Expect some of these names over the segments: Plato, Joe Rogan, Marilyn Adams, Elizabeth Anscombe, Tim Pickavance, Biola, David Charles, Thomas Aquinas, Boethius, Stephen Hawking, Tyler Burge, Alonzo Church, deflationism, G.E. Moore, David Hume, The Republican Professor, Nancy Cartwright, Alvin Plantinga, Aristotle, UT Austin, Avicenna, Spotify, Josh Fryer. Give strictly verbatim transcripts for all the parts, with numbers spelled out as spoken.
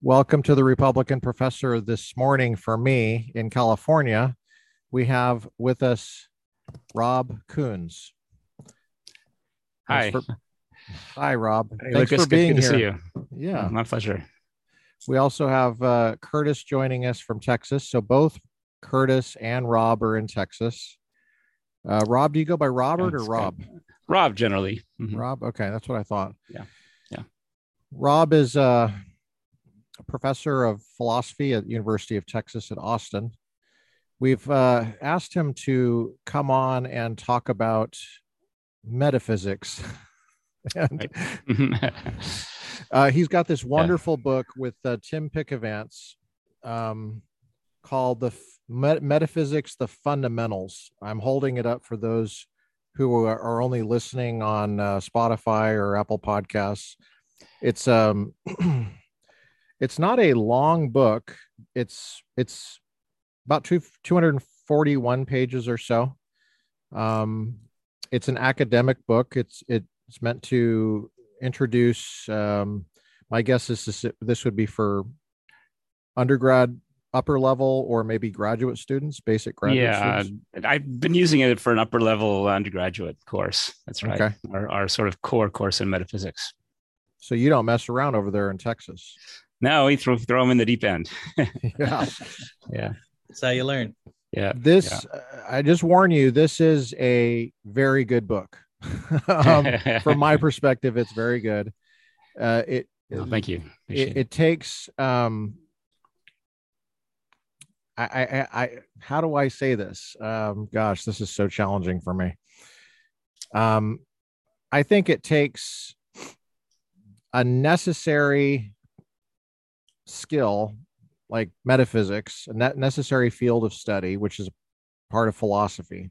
Welcome to the Republican Professor this morning for me in California. We have with us Rob Koons. Hi. For, hi, Rob. Hey, Thanks Lucas, for being good to here. See you. Yeah. My pleasure. We also have uh, Curtis joining us from Texas. So both Curtis and Rob are in Texas. Uh, Rob, do you go by Robert that's or Rob? Good. Rob, generally. Mm-hmm. Rob? Okay, that's what I thought. Yeah. Yeah. Rob is... Uh, professor of philosophy at University of Texas at Austin. We've uh, asked him to come on and talk about metaphysics. and, uh, he's got this wonderful yeah. book with uh, Tim Pickavance um, called the F- Met- Metaphysics: The Fundamentals. I'm holding it up for those who are, are only listening on uh, Spotify or Apple Podcasts. It's um. It's not a long book. It's it's about two, 241 pages or so. Um, it's an academic book. It's it's meant to introduce. Um, my guess is this, this would be for undergrad, upper level, or maybe graduate students, basic graduate yeah, students. Yeah, I've been using it for an upper level undergraduate course. That's right. Okay. Our, our sort of core course in metaphysics. So you don't mess around over there in Texas. No, we throw, throw them in the deep end. yeah. Yeah. That's how you learn. Yeah. This, yeah. Uh, I just warn you, this is a very good book. um, from my perspective, it's very good. Uh, it. Oh, thank you. It, it. it takes, um, I, I, I, how do I say this? Um, gosh, this is so challenging for me. Um, I think it takes a necessary skill like metaphysics, a necessary field of study, which is part of philosophy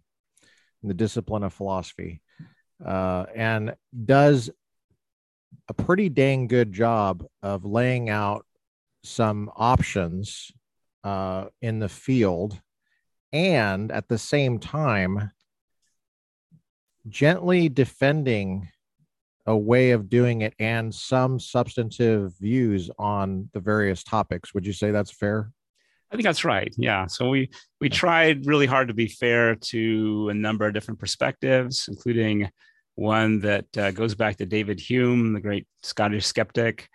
and the discipline of philosophy, uh, and does a pretty dang good job of laying out some options uh, in the field, and at the same time, gently defending a way of doing it and some substantive views on the various topics. Would you say that's fair? I think that's right. Yeah. So we, we tried really hard to be fair to a number of different perspectives, including one that uh, goes back to David Hume, the great Scottish skeptic,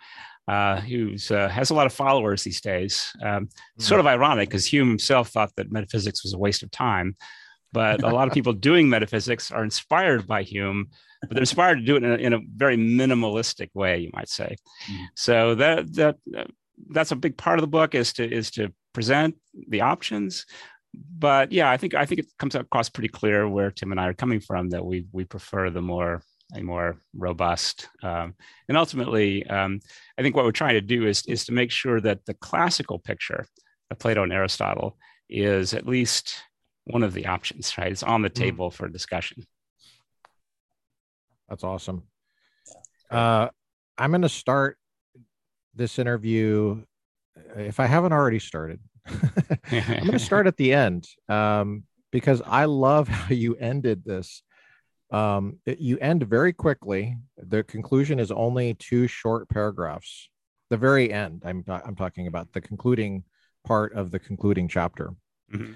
uh, who uh, has a lot of followers these days. Um, mm-hmm. Sort of ironic because Hume himself thought that metaphysics was a waste of time. But a lot of people doing metaphysics are inspired by Hume, but they're inspired to do it in a, in a very minimalistic way, you might say. Mm. So that that that's a big part of the book is to is to present the options. But yeah, I think I think it comes across pretty clear where Tim and I are coming from, that we we prefer the more a more robust um, and ultimately, um, I think what we're trying to do is is to make sure that the classical picture of Plato and Aristotle is at least one of the options, right? It's on the table for discussion. That's awesome. Uh, I'm going to start this interview, if I haven't already started, I'm going to start at the end um, because I love how you ended this. Um, it, you end very quickly. The conclusion is only two short paragraphs. The very end, I'm, I'm talking about the concluding part of the concluding chapter. Mm-hmm.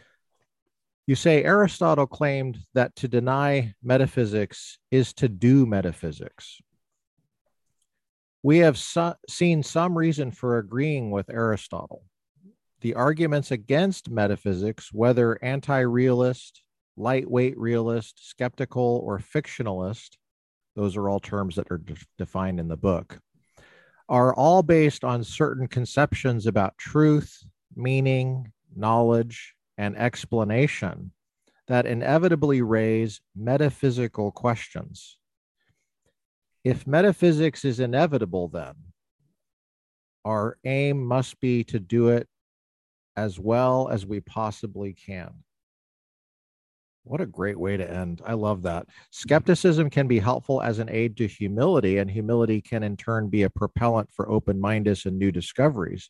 You say Aristotle claimed that to deny metaphysics is to do metaphysics. We have su- seen some reason for agreeing with Aristotle. The arguments against metaphysics, whether anti-realist, lightweight realist, skeptical, or fictionalist, those are all terms that are de- defined in the book, are all based on certain conceptions about truth, meaning, knowledge, and explanation that inevitably raise metaphysical questions. If metaphysics is inevitable, then our aim must be to do it as well as we possibly can. What a great way to end. I love that. Skepticism can be helpful as an aid to humility, and humility can in turn be a propellant for open-mindedness and new discoveries.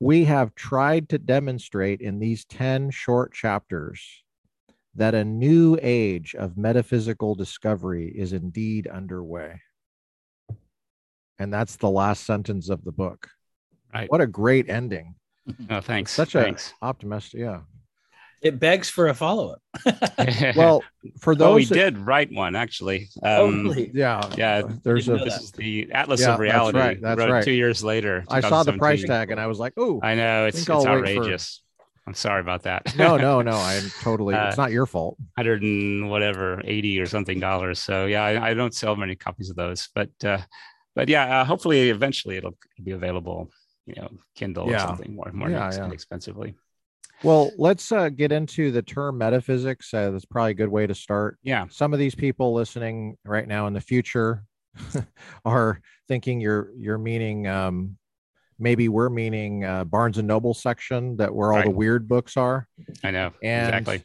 We have tried to demonstrate in these ten short chapters that a new age of metaphysical discovery is indeed underway. And that's the last sentence of the book. Right. What a great ending. Oh, thanks. Such an optimistic. Yeah. It begs for a follow-up. Well, for those, oh, we that... did write one actually. Um, totally. Yeah, yeah. There's a this is the Atlas yeah, of Reality. That's right. That's wrote right. Two years later, I saw the price tag and I was like, "Oh, I know it's, it's outrageous." For... I'm sorry about that. no, no, no. I'm totally. It's not your fault. Uh, Hundred and whatever, eighty or something dollars. So yeah, I, I don't sell many copies of those, but uh, but yeah, uh, hopefully eventually it'll be available. You know, Kindle yeah. or something more more yeah, yeah. inexpensively. Well, let's uh, get into the term metaphysics. Uh, that's probably a good way to start. Yeah. Some of these people listening right now in the future are thinking you're you're meaning um, maybe we're meaning uh, Barnes and Noble section that where all right. the weird books are. I know. And, exactly.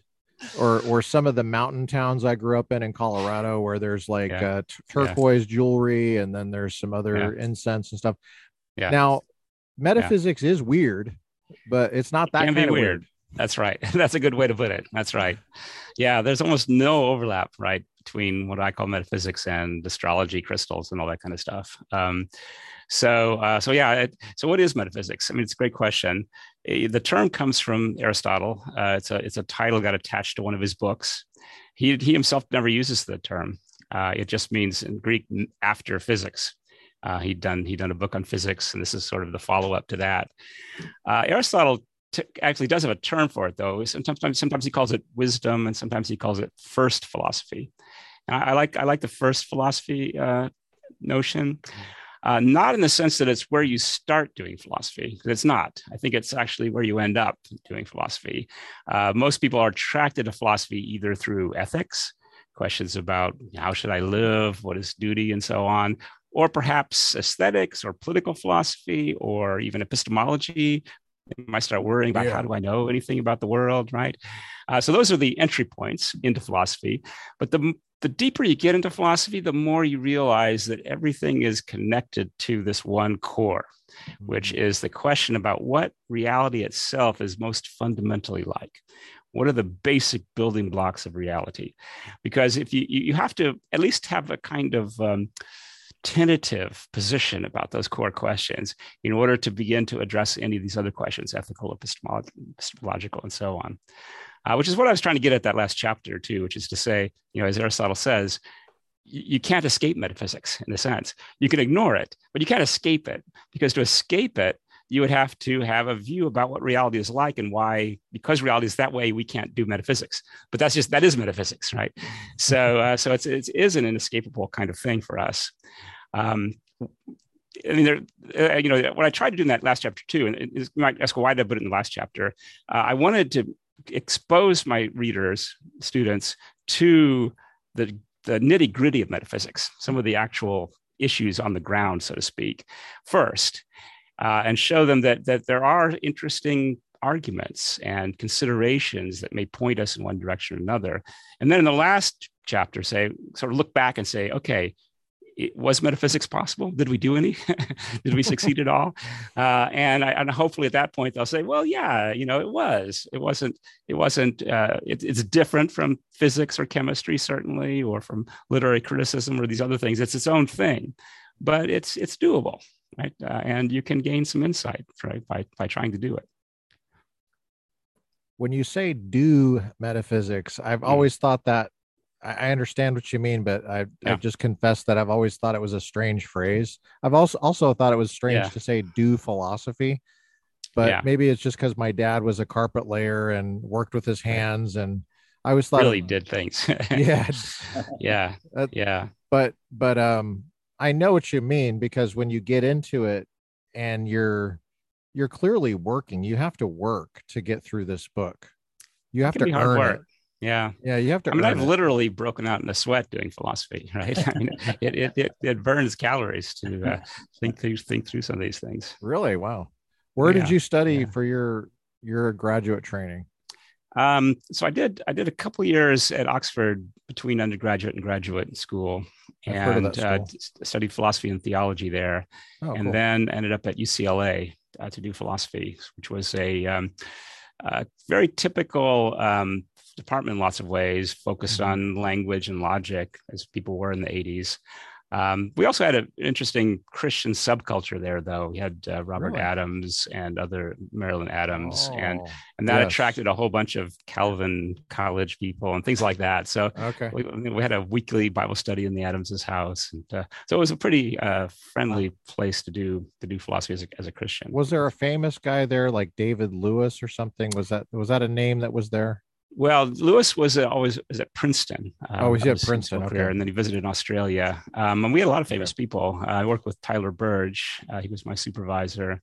Or or some of the mountain towns I grew up in in Colorado where there's like yeah. uh, t- turquoise yeah. jewelry and then there's some other yeah. incense and stuff. Yeah. Now, metaphysics yeah. is weird. But it's not that it can kind be of weird. weird. That's right. That's a good way to put it. That's right. Yeah, there's almost no overlap, right, between what I call metaphysics and astrology, crystals, and all that kind of stuff. Um, so, uh, so yeah. It, so, what is metaphysics? I mean, it's a great question. It, the term comes from Aristotle. Uh, it's a it's a title got attached to one of his books. He he himself never uses the term. Uh, it just means in Greek after physics. Uh, he'd done he'd done a book on physics, and this is sort of the follow-up to that. Uh, Aristotle t- actually does have a term for it, though. Sometimes sometimes he calls it wisdom, and sometimes he calls it first philosophy. And I, I like I like the first philosophy uh, notion, uh, not in the sense that it's where you start doing philosophy, because it's not. I think it's actually where you end up doing philosophy. Uh, most people are attracted to philosophy either through ethics, questions about how should I live, what is duty, and so on, or perhaps aesthetics or political philosophy or even epistemology. They might start worrying about yeah. how do I know anything about the world, right? Uh, so those are the entry points into philosophy. But the the deeper you get into philosophy, the more you realize that everything is connected to this one core, mm-hmm. which is the question about what reality itself is most fundamentally like. What are the basic building blocks of reality? Because if you, you have to at least have a kind of... Um, tentative position about those core questions in order to begin to address any of these other questions, ethical, epistemolo- epistemological, and so on, uh, which is what I was trying to get at that last chapter too, which is to say, you know, as Aristotle says, you, you can't escape metaphysics in a sense. You can ignore it, but you can't escape it, because to escape it, you would have to have a view about what reality is like and why, because reality is that way, we can't do metaphysics. But that's just, that is metaphysics, right? So uh, so it's, it is an inescapable kind of thing for us. Um, I mean, there, uh, you know, what I tried to do in that last chapter too, and you might ask why did I put it in the last chapter, uh, I wanted to expose my readers, students, to the, the nitty-gritty of metaphysics, some of the actual issues on the ground, so to speak, first. Uh, and show them that that there are interesting arguments and considerations that may point us in one direction or another. And then in the last chapter, say, sort of look back and say, okay, it, was metaphysics possible? Did we do any? Did we succeed at all? Uh, and, I, and hopefully at that point, they'll say, well, yeah, you know, it was. It wasn't, it wasn't, uh, it, it's different from physics or chemistry, certainly, or from literary criticism or these other things. It's its own thing, but it's it's doable. Right, uh, and you can gain some insight, right, by by trying to do it. When you say "do metaphysics," I've mm. always thought that I understand what you mean, but I yeah. I've just confessed that I've always thought it was a strange phrase. I've also also thought it was strange yeah. to say "do philosophy," but yeah. maybe it's just because my dad was a carpet layer and worked with his hands, and I always thought really of, did things. yeah, yeah, uh, yeah. But but um. I know what you mean, because when you get into it and you're you're clearly working, you have to work to get through this book. You have to earn it. Yeah. Yeah. You have to. I mean, I've it. literally broken out in a sweat doing philosophy, right? I mean, it, it, it, it burns calories to uh, think through, think through some of these things. Really? Wow. Where yeah, did you study yeah. for your your graduate training? Um, so I did. I did a couple years at Oxford between undergraduate and graduate school, I've and uh, studied philosophy and theology there, oh, and cool. then ended up at U C L A uh, to do philosophy, which was a, um, a very typical um, department in lots of ways, focused mm-hmm. on language and logic, as people were in the eighties. Um, we also had an interesting Christian subculture there, though. We had uh, Robert really? Adams and other Marilyn Adams, oh, and and that yes. attracted a whole bunch of Calvin college people and things like that. So okay. we, we had a weekly Bible study in the Adams's house, and uh, so it was a pretty uh, friendly place to do to do philosophy as a, as a Christian. Was there a famous guy there like David Lewis or something? Was that was that a name that was there? Well, Lewis was always was at Princeton. Uh, oh, he's at Princeton. Okay. And then he visited Australia. Um, and we had a lot of famous yeah. people. Uh, I worked with Tyler Burge. Uh, he was my supervisor.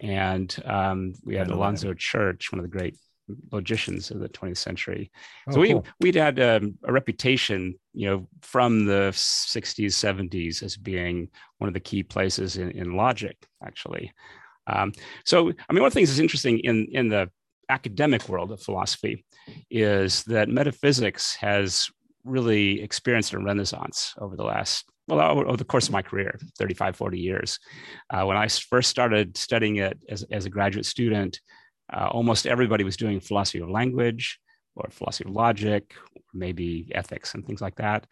And um, we had Alonzo know. Church, one of the great logicians of the twentieth century. So oh, we, cool. we'd had um, a reputation, you know, from the sixties, seventies as being one of the key places in, in logic, actually. Um, so, I mean, one of the things that's interesting in in the academic world of philosophy is that metaphysics has really experienced a renaissance over the last, well, over the course of my career, thirty-five, forty years. Uh, when I first started studying it as, as a graduate student, uh, almost everybody was doing philosophy of language or philosophy of logic, maybe ethics and things like that.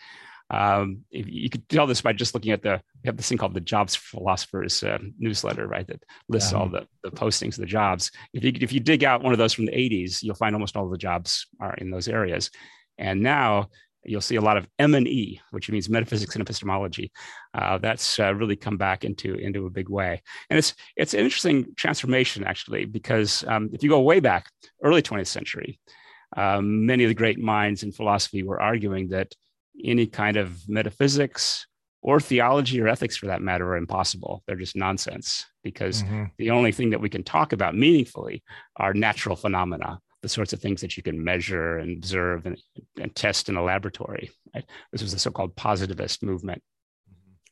Um, if you could tell this by just looking at the, we have this thing called the Jobs Philosophers uh, newsletter, right? That lists yeah. all the, the postings of the jobs. If you if you dig out one of those from the eighties, you'll find almost all the jobs are in those areas. And now you'll see a lot of M and E, which means metaphysics and epistemology. Uh, that's uh, really come back into, into a big way. And it's, it's an interesting transformation, actually, because um, if you go way back, early twentieth century, um, many of the great minds in philosophy were arguing that any kind of metaphysics or theology or ethics, for that matter, are impossible. They're just nonsense, because mm-hmm. the only thing that we can talk about meaningfully are natural phenomena, the sorts of things that you can measure and observe and, and test in a laboratory. Right? This was the so-called positivist movement.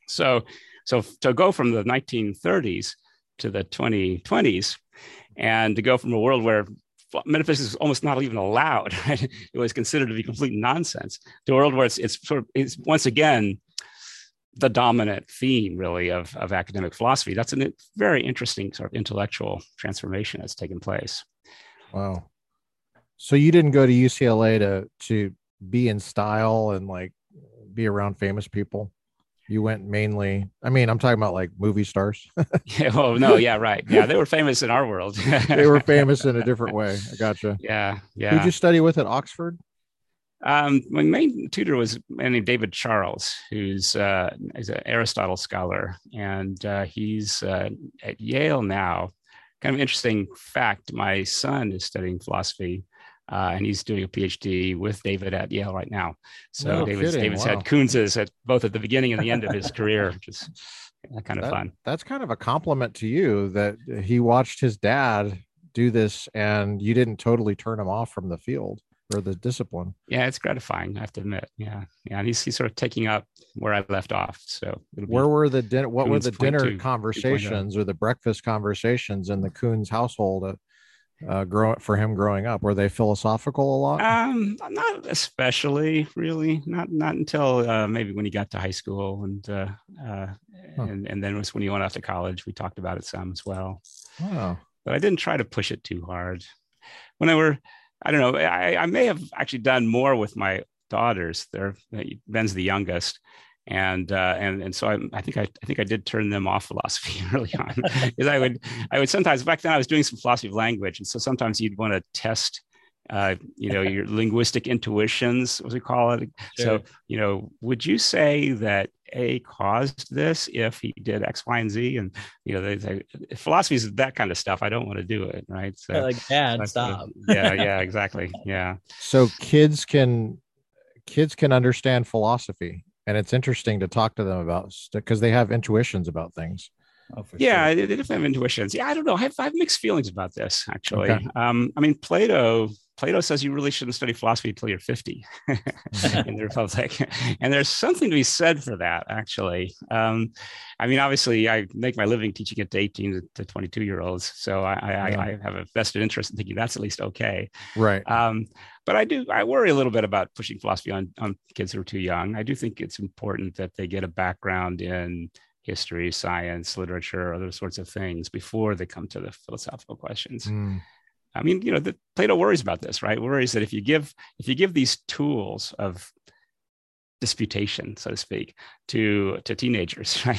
So, so to go from the nineteen thirties to the twenty twenties, and to go from a world where metaphysics is almost not even allowed, right? It was considered to be complete nonsense, to a world where it's, it's sort of, it's once again, the dominant theme really of, of academic philosophy. That's a very interesting sort of intellectual transformation that's taken place. Wow. So you didn't go to U C L A to, to be in style and like be around famous people? You went mainly, I mean, I'm talking about like movie stars. yeah, oh, no. Yeah, right. Yeah, they were famous in our world. They were famous in a different way. I gotcha. Yeah, yeah. Who'd you study with at Oxford? Um, my main tutor was a man named David Charles, who's uh, is an Aristotle scholar. And uh, he's uh, at Yale now. Kind of interesting fact, my son is studying philosophy. Uh, and he's doing a PhD with David at Yale right now. So no David's, David's wow. had Koons's at both at the beginning and the end of his career, which is kind of that, fun. That's kind of a compliment to you that he watched his dad do this and you didn't totally turn him off from the field or the discipline. Yeah, it's gratifying, I have to admit. Yeah, yeah, and he's, he's sort of taking up where I left off. So where were the din- what Koons were the dinner two, conversations two. or the breakfast conversations in the Koons household at, Uh, grow for him growing up? Were they philosophical a lot? Um, not especially, really. Not not until uh, maybe when he got to high school, and uh, uh, huh. and and then it was when he went off to college. We talked about it some as well. Oh. But I didn't try to push it too hard. When I were, I don't know. I, I may have actually done more with my daughters. They're Ben's the youngest. And uh, and and so I, I think I, I think I did turn them off philosophy early on, because I would I would sometimes, back then I was doing some philosophy of language, and so sometimes you'd want to test uh, you know your linguistic intuitions, as we call it. Sure. So you know, would you say that A caused this if he did X, Y, and Z? And you know, they, they, philosophy is that kind of stuff. I don't want to do it, right? So like, Dad, stop. Yeah, yeah, exactly. Yeah. So kids can kids can understand philosophy. And it's interesting to talk to them about, because they have intuitions about things. Oh, for yeah, sure. They definitely have intuitions. Yeah, I don't know. I have, I have mixed feelings about this, actually. Okay. Um, I mean, Plato Plato says you really shouldn't study philosophy until you're fifty in the Republic. And there's something to be said for that, actually. Um, I mean, obviously, I make my living teaching it to eighteen to twenty-two-year-olds. So I, I, yeah. I have a vested interest in thinking that's at least okay. Right. Um, but I do, I worry a little bit about pushing philosophy on, on kids who are too young. I do think it's important that they get a background in history, science, literature, other sorts of things before they come to the philosophical questions. Mm. I mean, you know, the, Plato worries about this, right? Worries that if you give if you give these tools of disputation, so to speak, to to teenagers. Right?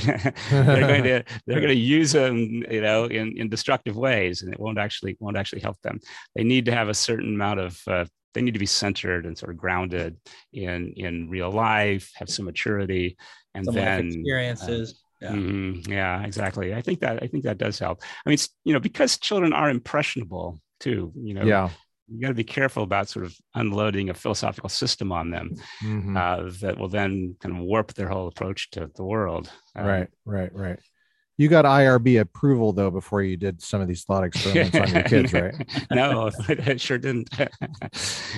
they're going to they're going to use them, you know, in, in destructive ways, and it won't actually won't actually help them. They need to have a certain amount of uh, they need to be centered and sort of grounded in in real life, have some maturity, and some then life experiences. Uh, Yeah. Mm-hmm. Yeah, exactly. I think that I think that does help. I mean, it's, you know, because children are impressionable too. You know, yeah. You got to be careful about sort of unloading a philosophical system on them mm-hmm. uh, that will then kind of warp their whole approach to the world. Um, right, right, right. You got I R B approval though before you did some of these thought experiments on your kids, right? No, I sure didn't.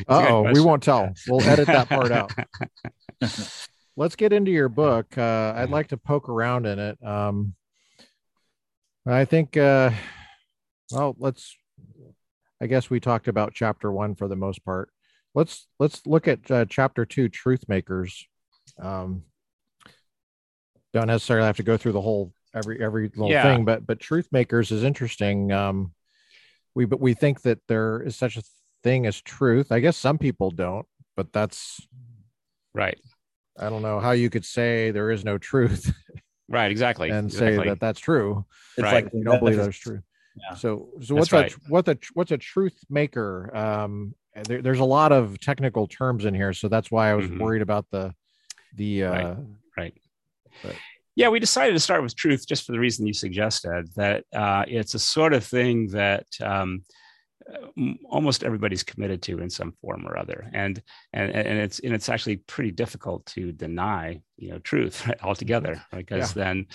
Oh, we won't tell. We'll edit that part out. Let's get into your book. Uh, I'd like to poke around in it. Um, I think, uh, well, let's, I guess we talked about chapter one for the most part. Let's, let's look at uh, chapter two, Truth Makers. Um, don't necessarily have to go through the whole, every, every little yeah. thing, but, but Truth Makers is interesting. Um, we, but we think that there is such a thing as truth. I guess some people don't, but that's right. I don't know how you could say there is no truth. Right. Exactly. And exactly. say that that's true. It's right. Like, you don't believe that's true. Yeah. So, so what's right. a, what's a, what's a truth maker? Um, there, there's a lot of technical terms in here. So that's why I was mm-hmm. worried about the, the, uh, right. right. But. Yeah. We decided to start with truth just for the reason you suggested, that uh, it's a sort of thing that, um, almost everybody's committed to in some form or other, and and and it's and it's actually pretty difficult to deny, you know, truth right, altogether, because yeah. then,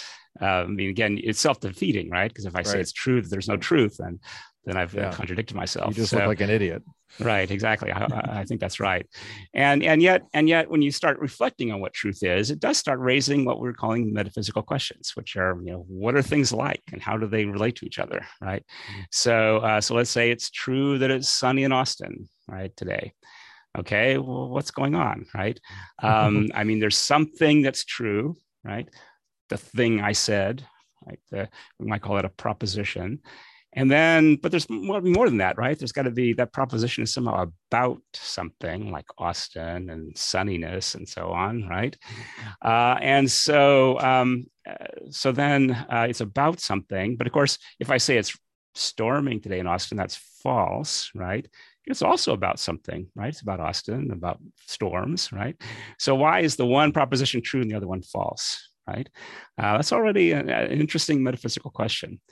uh, I mean, again, it's self-defeating, right? Because if I right. say it's true, there's no truth, and then I've yeah. contradicted myself. You just so, look like an idiot, right? Exactly. I, I think that's right, and and yet and yet when you start reflecting on what truth is, it does start raising what we're calling metaphysical questions, which are, you know, what are things like, and how do they relate to each other, right? Mm-hmm. So uh, so let's say it's true that it's sunny in Austin, right, today. Okay, well, what's going on, right? Um, I mean, there's something that's true, right? The thing I said, right? The, we might call it a proposition. And then, but there's more, more than that, right? There's got to be, that proposition is somehow about something like Austin and sunniness and so on, right? Uh, and so, um, so then uh, it's about something. But of course, if I say it's storming today in Austin, that's false, right? It's also about something, right? It's about Austin, about storms, right? So why is the one proposition true and the other one false, right? Uh, that's already an, an interesting metaphysical question.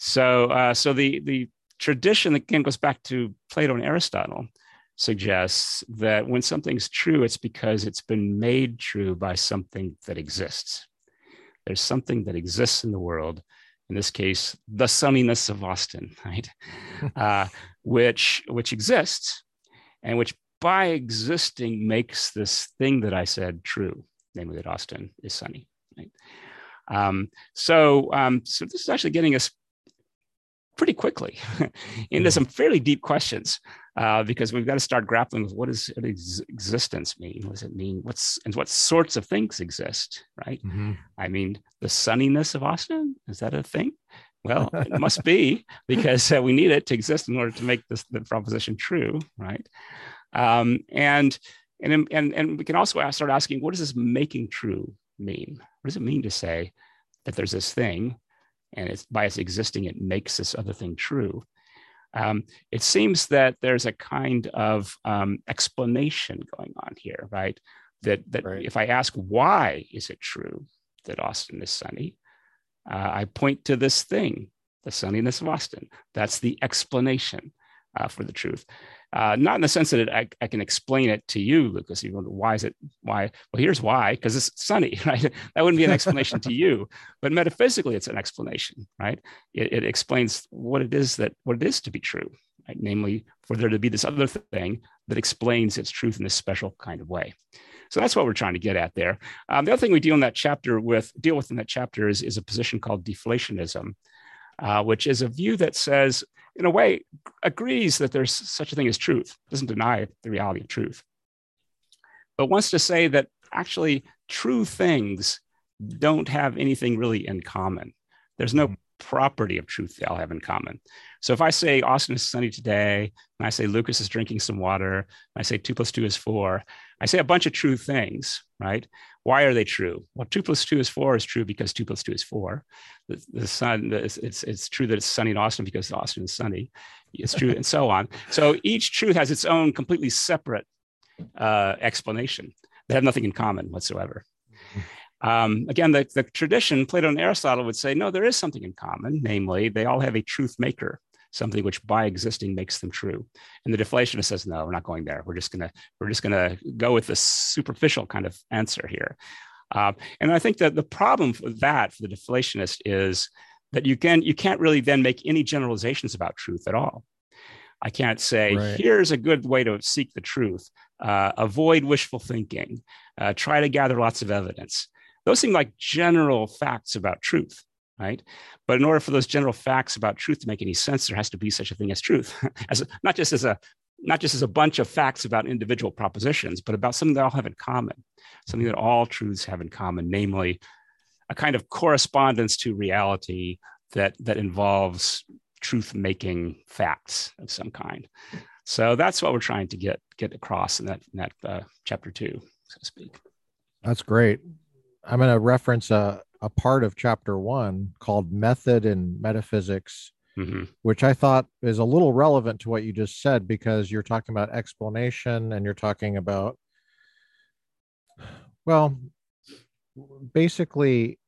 So, uh, so the the tradition that again goes back to Plato and Aristotle suggests that when something's true, it's because it's been made true by something that exists. There's something that exists in the world. In this case, the sunniness of Austin, right, uh, which which exists, and which by existing makes this thing that I said true, namely that Austin is sunny. Right? Um, so, um, so this is actually getting us pretty quickly into some fairly deep questions, uh, because we've got to start grappling with what does ex- existence mean? What does it mean? What's and what sorts of things exist, right? Mm-hmm. I mean, the sunniness of Austin, is that a thing? Well, it must be, because uh, we need it to exist in order to make this the proposition true, right? Um, and, and, and, and we can also ask, start asking, what does this making true mean? What does it mean to say that there's this thing, and it's by its existing, it makes this other thing true? Um, it seems that there's a kind of um, explanation going on here, right? That that right. if I ask, why is it true that Austin is sunny? Uh, I point to this thing, the sunniness of Austin. That's the explanation uh, for the truth. Uh, not in the sense that it, I, I can explain it to you, Lucas. You wonder, why is it? Why? Well, here's why, because it's sunny, right? That wouldn't be an explanation to you, but metaphysically, it's an explanation, right? It, it explains what it is that what it is to be true, right? Namely, for there to be this other thing that explains its truth in this special kind of way. So that's what we're trying to get at there. Um, the other thing we deal in that chapter with deal with in that chapter is is a position called deflationism, uh, which is a view that says, in a way, agrees that there's such a thing as truth, doesn't deny the reality of truth, but wants to say that actually true things don't have anything really in common. There's no property of truth they all have in common. So if I say Austin is sunny today, and I say Lucas is drinking some water, and I say two plus two is four, I say a bunch of true things, right? Why are they true? Well, two plus two is four is true because two plus two is four. The, the sun, it's, it's, it's true that it's sunny in Austin because Austin is sunny. It's true, and so on. So each truth has its own completely separate uh, explanation. They have nothing in common whatsoever. Um, again, the, the tradition, Plato and Aristotle would say, no, there is something in common. Namely, they all have a truth maker, something which by existing makes them true. And the deflationist says, no, we're not going there. We're just going to we're just going to go with the superficial kind of answer here. Uh, and I think that the problem for that, for the deflationist, is that you can you can't really then make any generalizations about truth at all. I can't say, right, here's a good way to seek the truth. Uh, avoid wishful thinking. Uh, try to gather lots of evidence. Those seem like general facts about truth, right? But in order for those general facts about truth to make any sense, there has to be such a thing as truth, as a, not just as a not just as a bunch of facts about individual propositions, but about something they all have in common, something that all truths have in common, namely a kind of correspondence to reality that that involves truth-making facts of some kind. So that's what we're trying to get get across in that in that uh, chapter two, so to speak. That's great. I'm going to reference a, a part of chapter one called Method in Metaphysics, mm-hmm. which I thought is a little relevant to what you just said, because you're talking about explanation and you're talking about, well, basically,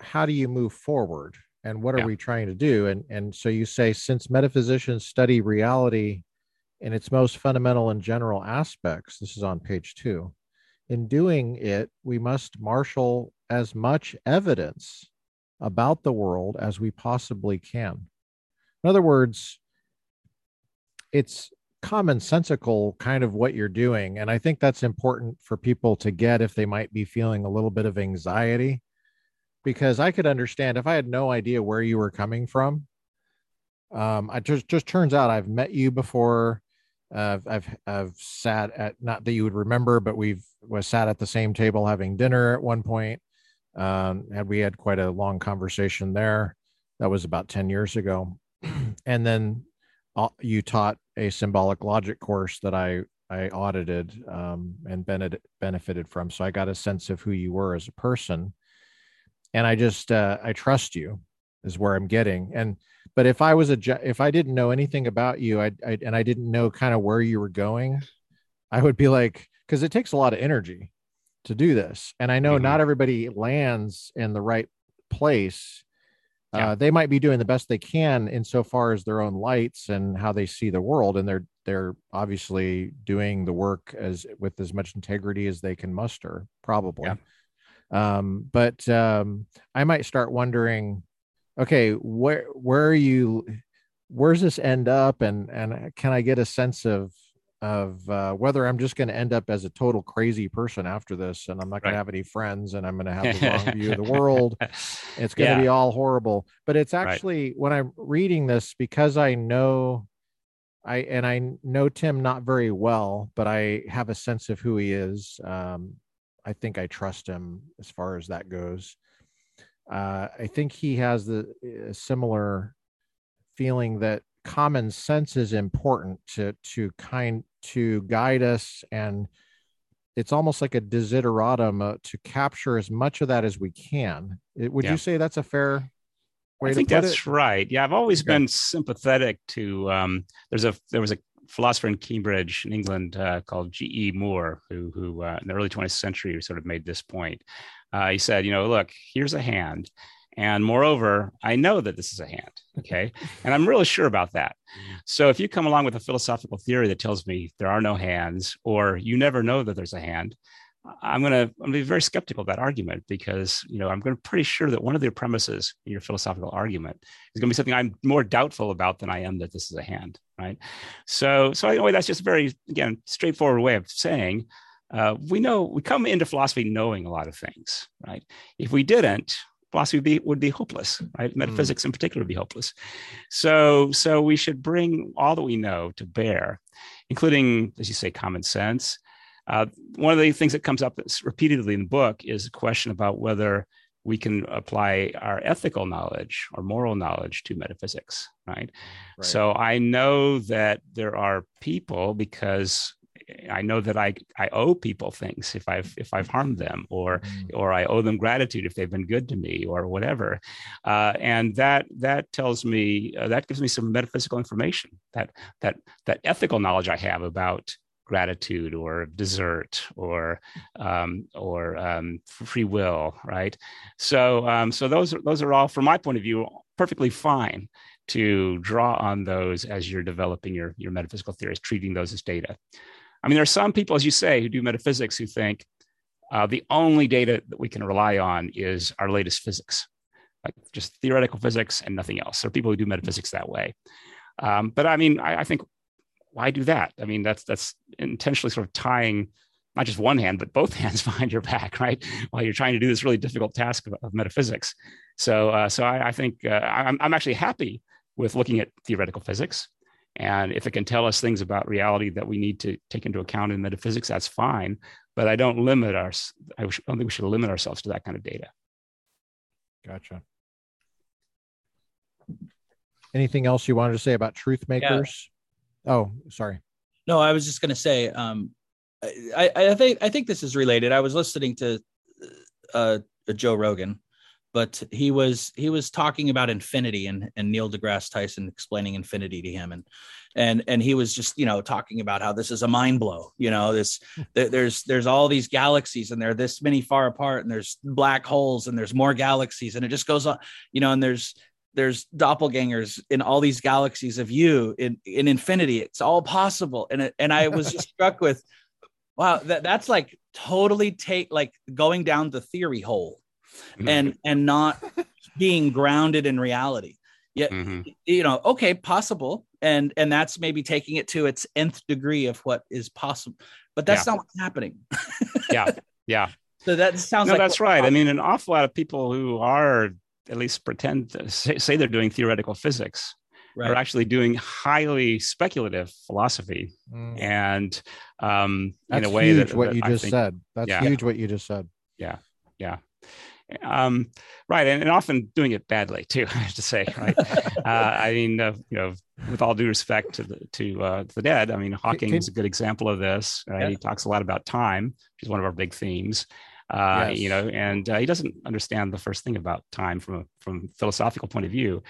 how do you move forward and what yeah. are we trying to do? And, and so you say, since metaphysicians study reality in its most fundamental and general aspects, this is on page two, in doing it, we must marshal as much evidence about the world as we possibly can. In other words, it's commonsensical kind of what you're doing. And I think that's important for people to get if they might be feeling a little bit of anxiety, because I could understand if I had no idea where you were coming from. Um, I just, just turns out I've met you before. Uh, I've I've sat at, not that you would remember, but we've was sat at the same table having dinner at one point, um, and we had quite a long conversation there. That was about ten years ago, and then uh, you taught a symbolic logic course that I I audited um, and benefited benefited from. So I got a sense of who you were as a person, and I just uh, I trust you is where I'm getting. And but if I was a, if I didn't know anything about you, I, I and I didn't know kind of where you were going, I would be like, because it takes a lot of energy to do this, and I know mm-hmm. not everybody lands in the right place. Yeah. Uh, they might be doing the best they can insofar as their own lights and how they see the world, and they're they're obviously doing the work as with as much integrity as they can muster, probably. Yeah. Um, but um, I might start wondering, okay, where, where are you, where's this end up? And, and can I get a sense of, of uh, whether I'm just going to end up as a total crazy person after this, and I'm not going right. to have any friends, and I'm going to have the wrong view of the world. It's going to yeah. be all horrible. But it's actually right. when I'm reading this, because I know I, and I know Tim not very well, but I have a sense of who he is. Um, I think I trust him as far as that goes. Uh, I think he has the uh, similar feeling that common sense is important to to kind to guide us, and it's almost like a desideratum uh, to capture as much of that as we can. It, would yeah. you say that's a fair way I to think put that's it? Right. Yeah, I've always okay. been sympathetic to. Um, there's a there was a philosopher in Cambridge, in England, uh, called G E Moore, who who uh, in the early twentieth century sort of made this point. Uh, he said, you know, look, here's a hand. And moreover, I know that this is a hand. Okay. And I'm really sure about that. So if you come along with a philosophical theory that tells me there are no hands, or you never know that there's a hand, I'm going to I'm gonna be very skeptical of that argument, because, you know, I'm going to pretty sure that one of the premises in your philosophical argument is going to be something I'm more doubtful about than I am that this is a hand. Right. So, so anyway, that's just a very, again, straightforward way of saying, Uh, we know we come into philosophy knowing a lot of things, right? If we didn't, philosophy would be, would be hopeless, right? Metaphysics mm. in particular would be hopeless. So, so we should bring all that we know to bear, including, as you say, common sense. Uh, one of the things that comes up repeatedly in the book is a question about whether we can apply our ethical knowledge or moral knowledge to metaphysics, right? right? So I know that there are people, because I know that I I owe people things if I've if I've harmed them, or mm. or I owe them gratitude if they've been good to me, or whatever, uh, and that that tells me uh, that gives me some metaphysical information, that that that ethical knowledge I have about gratitude or desert or um, or um, free will, right? So um, so those are, those are all, from my point of view, perfectly fine to draw on those as you're developing your your metaphysical theories, treating those as data. I mean, there are some people, as you say, who do metaphysics who think uh, the only data that we can rely on is our latest physics, like just theoretical physics and nothing else. There are people who do metaphysics that way. Um, but I mean, I, I think, why do that? I mean, that's that's intentionally sort of tying not just one hand, but both hands behind your back, right? While you're trying to do this really difficult task of, of metaphysics. So uh, so I, I think uh, I'm, I'm actually happy with looking at theoretical physics. And if it can tell us things about reality that we need to take into account in metaphysics, that's fine. But I don't limit our, I don't think we should limit ourselves to that kind of data. Gotcha. Anything else you wanted to say about truth makers? Yeah. Oh, sorry. No, I was just going to say, um, I, I think I think this is related. I was listening to uh, Joe Rogan, but he was he was talking about infinity and, and Neil deGrasse Tyson explaining infinity to him. And and and he was just, you know, talking about how this is a mind blow. You know, this th- there's there's all these galaxies and they're this many far apart, and there's black holes and there's more galaxies, and it just goes on, you know, and there's there's doppelgangers in all these galaxies of you in, in infinity. It's all possible. And it, and I was just struck with, wow, that, that's like totally take like going down the theory hole. Mm-hmm. and and not being grounded in reality. Yeah, mm-hmm. You know, okay, possible, and and that's maybe taking it to its nth degree of what is possible, but that's yeah. not what's happening. yeah, yeah. So that sounds no, like that's right. Happening. I mean, an awful lot of people who are at least pretend to say, say they're doing theoretical physics right. are actually doing highly speculative philosophy, mm. and um, that's in a way huge that what that you I just think, said. That's yeah. huge. What you just said. Yeah. Yeah. Um, right. And, and often doing it badly too, I have to say, right. uh, I mean, uh, you know, with all due respect to the, to, uh, to the dead, I mean, Hawking is a good example of this, right? Yeah. He talks a lot about time, which is one of our big themes, uh, yes. you know, and uh, he doesn't understand the first thing about time from a, from a philosophical point of view.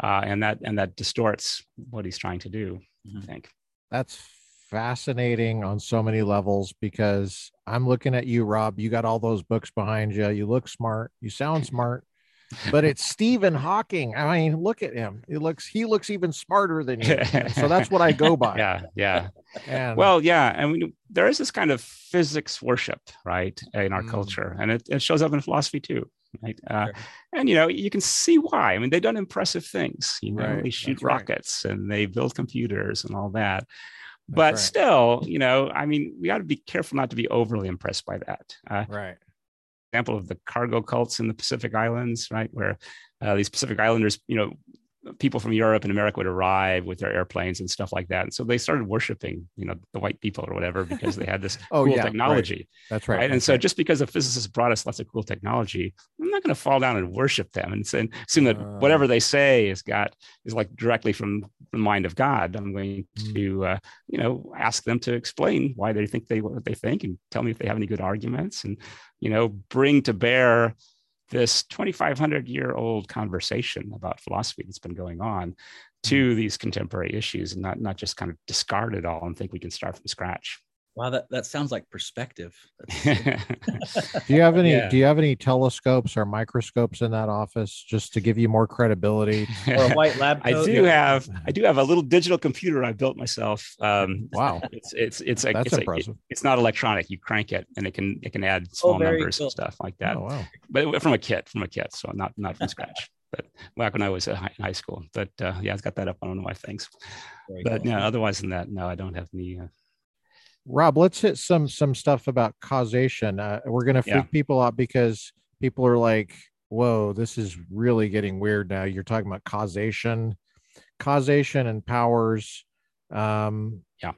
Uh, and that, and that distorts what he's trying to do. Mm-hmm. I think that's fascinating on so many levels, because I'm looking at you, Rob, you got all those books behind you. You look smart. You sound smart, but it's Stephen Hawking. I mean, look at him. He looks, he looks even smarter than you. So that's what I go by. Yeah. Yeah. And, well, yeah. And we, there is this kind of physics worship, right, in our mm-hmm. culture. And it, it shows up in philosophy too. Right. Uh, sure. And, you know, you can see why. I mean, they've done impressive things. You know, right. They shoot that's rockets right. and they build computers and all that. But right. still, you know, I mean, we ought to be careful not to be overly impressed by that. Uh, right. Example of the cargo cults in the Pacific Islands, right, where uh, these Pacific Islanders, you know, people from Europe and America would arrive with their airplanes and stuff like that. And so they started worshiping, you know, the white people or whatever, because they had this oh, cool yeah, technology. Right. That's right. right? And that's so right. just because a physicist brought us lots of cool technology, I'm not going to fall down and worship them and, and assume that uh, whatever they say is got is like directly from the mind of God. I'm going to, uh, you know, ask them to explain why they think they what they think and tell me if they have any good arguments, and, you know, bring to bear this twenty-five hundred year old conversation about philosophy that's been going on to these contemporary issues, and not, not just kind of discard it all and think we can start from scratch. Wow. That, that sounds like perspective. do you have any, yeah. do you have any telescopes or microscopes in that office just to give you more credibility? Or a white lab coat? I do yeah. have, I do have a little digital computer I built myself. Um, wow. It's, it's, it's, a, That's it's, impressive. A, it's not electronic. You crank it and it can, it can add small oh, numbers cool. and stuff like that. Oh, wow. But from a kit, from a kit. So not, not from scratch, but back when I was in high school, but uh, yeah, I've got that up on one of my things, Very but cool. yeah, otherwise than that, no, I don't have any, uh, Rob, let's hit some some stuff about causation. Uh, we're going to freak yeah. people out, because people are like, whoa, this is really getting weird now. You're talking about causation, causation and powers. Um, yeah,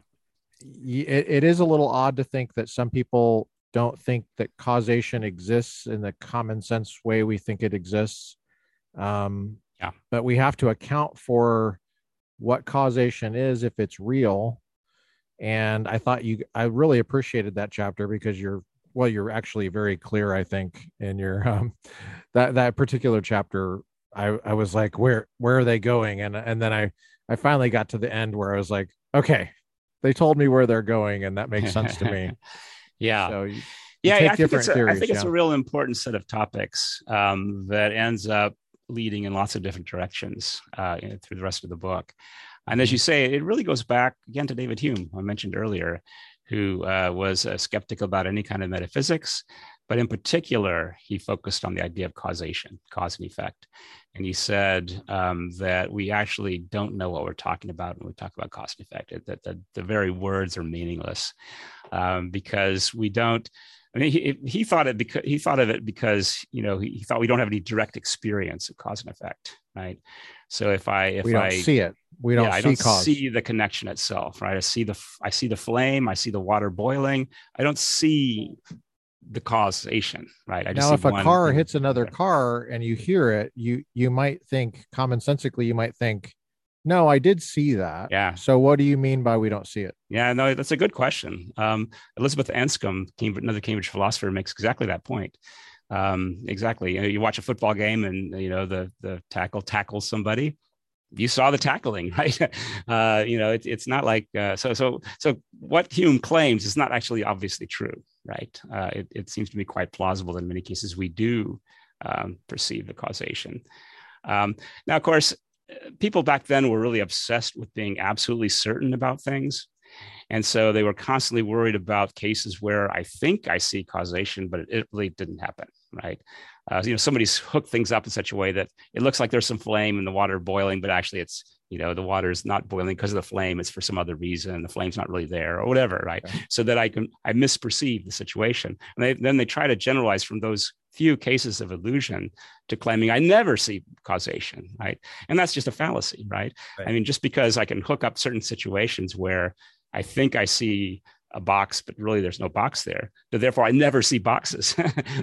it, it is a little odd to think that some people don't think that causation exists in the common sense way we think it exists. Um, yeah. But we have to account for what causation is if it's real. And I thought you, I really appreciated that chapter because you're, well, you're actually very clear, I think, in your, um, that, that particular chapter. I, I was like, where, where are they going? And, and then I, I finally got to the end where I was like, okay, they told me where they're going and that makes sense to me. Yeah. So you, yeah. You take I think, different it's, a, theories, I think yeah. it's a real important set of topics um, that ends up leading in lots of different directions uh, you know, through the rest of the book. And as you say, it really goes back again to David Hume, who I mentioned earlier, who uh, was a skeptic about any kind of metaphysics. But in particular, he focused on the idea of causation, cause and effect. And he said um, that we actually don't know what we're talking about when we talk about cause and effect, that the, the very words are meaningless um, because we don't. I mean, he, he thought it because he thought of it because, you know, he, he thought we don't have any direct experience of cause and effect. Right. So if I if we don't I see it, we don't, yeah, see, I don't cause. see the connection itself. Right. I see the I see the flame. I see the water boiling. I don't see the causation. Right. I just now, if a car thing. hits another car and you hear it, you you might think commonsensically, you might think, no, I did see that. Yeah. So what do you mean by we don't see it? Yeah, no, that's a good question. Um, Elizabeth Anscombe, Cambridge, another Cambridge philosopher, makes exactly that point. Um, exactly. You know, you watch a football game and, you know, the the tackle tackles somebody. You saw the tackling, right? Uh, you know, it, it's not like, uh, so so so what Hume claims is not actually obviously true, right? Uh, it, it seems to me quite plausible that in many cases we do um, perceive the causation. Um, now, of course, people back then were really obsessed with being absolutely certain about things. And so they were constantly worried about cases where I think I see causation, but it really didn't happen, right? Uh, you know, somebody's hooked things up in such a way that it looks like there's some flame and the water boiling, but actually it's, you know, the water is not boiling because of the flame. It's for some other reason. The flame's not really there or whatever, right? Okay. So that I can, I misperceive the situation. And they, then they try to generalize from those few cases of illusion to claiming I never see causation, right? And that's just a fallacy, right? right? I mean, just because I can hook up certain situations where I think I see a box, but really there's no box there, so therefore I never see boxes.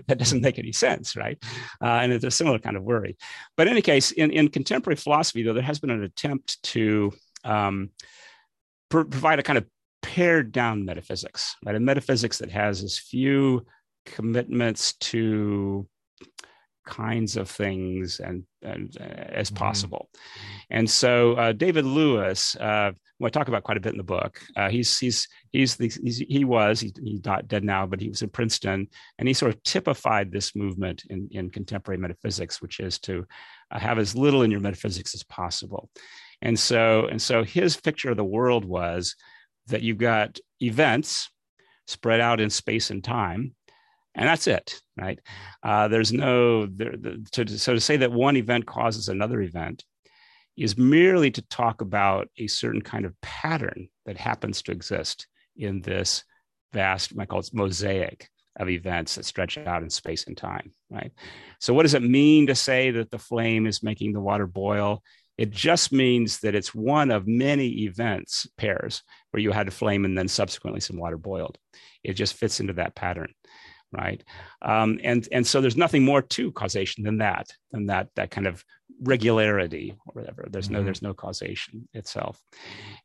That doesn't make any sense, right? Uh, and it's a similar kind of worry. But in any case, in, in contemporary philosophy, though, there has been an attempt to um, pr- provide a kind of pared down metaphysics, right? A metaphysics that has as few commitments to kinds of things and, and uh, as possible. Mm-hmm. And so uh, David Lewis, uh, who I talk about quite a bit in the book, uh, he's he's he's, the, he's he was he, he's not dead now, but he was in Princeton, and he sort of typified this movement in, in contemporary metaphysics, which is to uh, have as little in your metaphysics as possible. And so and so his picture of the world was that you've got events spread out in space and time. And that's it, right? Uh, there's no, there, the, to, so to say that one event causes another event is merely to talk about a certain kind of pattern that happens to exist in this vast, I call it mosaic of events that stretch out in space and time, right? So what does it mean to say that the flame is making the water boil? It just means that it's one of many events pairs where you had a flame and then subsequently some water boiled. It just fits into that pattern. Right. Um, and, and so there's nothing more to causation than that, than that, that kind of regularity or whatever. There's mm-hmm. no, there's no causation itself.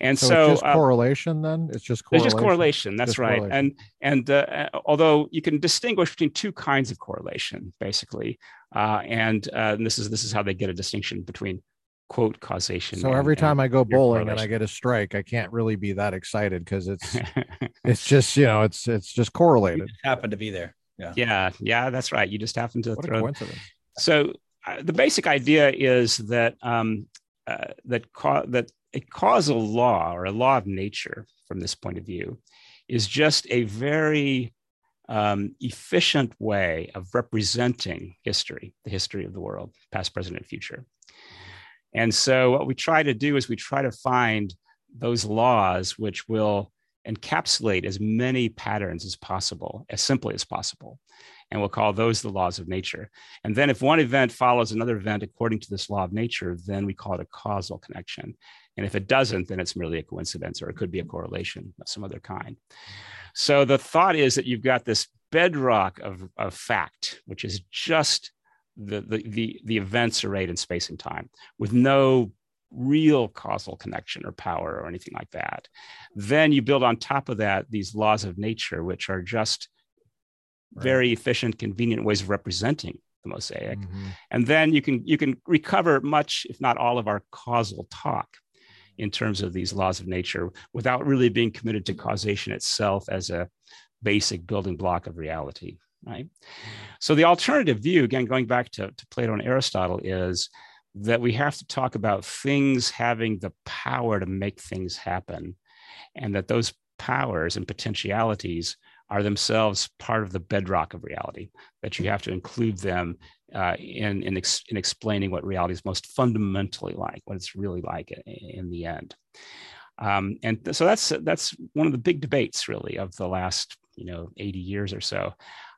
And so, so it's just uh, correlation then it's just, correlation. It's just correlation. That's just right. Correlation. And, and uh, although you can distinguish between two kinds of correlation, basically. Uh, and, uh, and this is, this is how they get a distinction between quote causation. So and, every time I go bowling and I get a strike, I can't really be that excited because it's it's just, you know, it's it's just correlated. You happen to be there. Yeah. Yeah. Yeah. That's right. You just happen to what throw. A coincidence. So uh, the basic idea is that um, uh, that ca- that a causal law or a law of nature from this point of view is just a very um, efficient way of representing history, the history of the world, past, present, and future. And so what we try to do is we try to find those laws which will encapsulate as many patterns as possible, as simply as possible. And we'll call those the laws of nature. And then if one event follows another event according to this law of nature, then we call it a causal connection. And if it doesn't, then it's merely a coincidence, or it could be a correlation of some other kind. So the thought is that you've got this bedrock of, of fact, which is just the, the, the, the events arrayed in space and time with no real causal connection or power or anything like that. Then you build on top of that these laws of nature, which are just right. very efficient, convenient ways of representing the mosaic. Mm-hmm. And then you can you can recover much, if not all, of our causal talk in terms of these laws of nature without really being committed to causation itself as a basic building block of reality, right? So the alternative view, again, going back to, to Plato and Aristotle, is that we have to talk about things having the power to make things happen, and that those powers and potentialities are themselves part of the bedrock of reality, that you have to include them uh, in, in, ex- in explaining what reality is most fundamentally like, what it's really like in, in the end. Um, and th- so that's that's one of the big debates, really, of the last you know eighty years or so.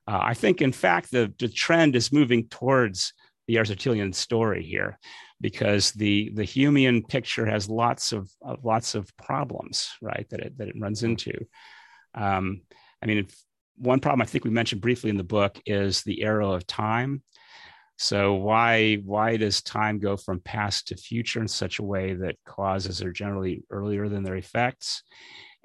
Uh, I think, in fact, the, the trend is moving towards the Aristotelian story here, because the the Humean picture has lots of, of lots of problems, right, that it that it runs into. Um, I mean, one problem I think we mentioned briefly in the book is the arrow of time. So why why does time go from past to future in such a way that causes are generally earlier than their effects?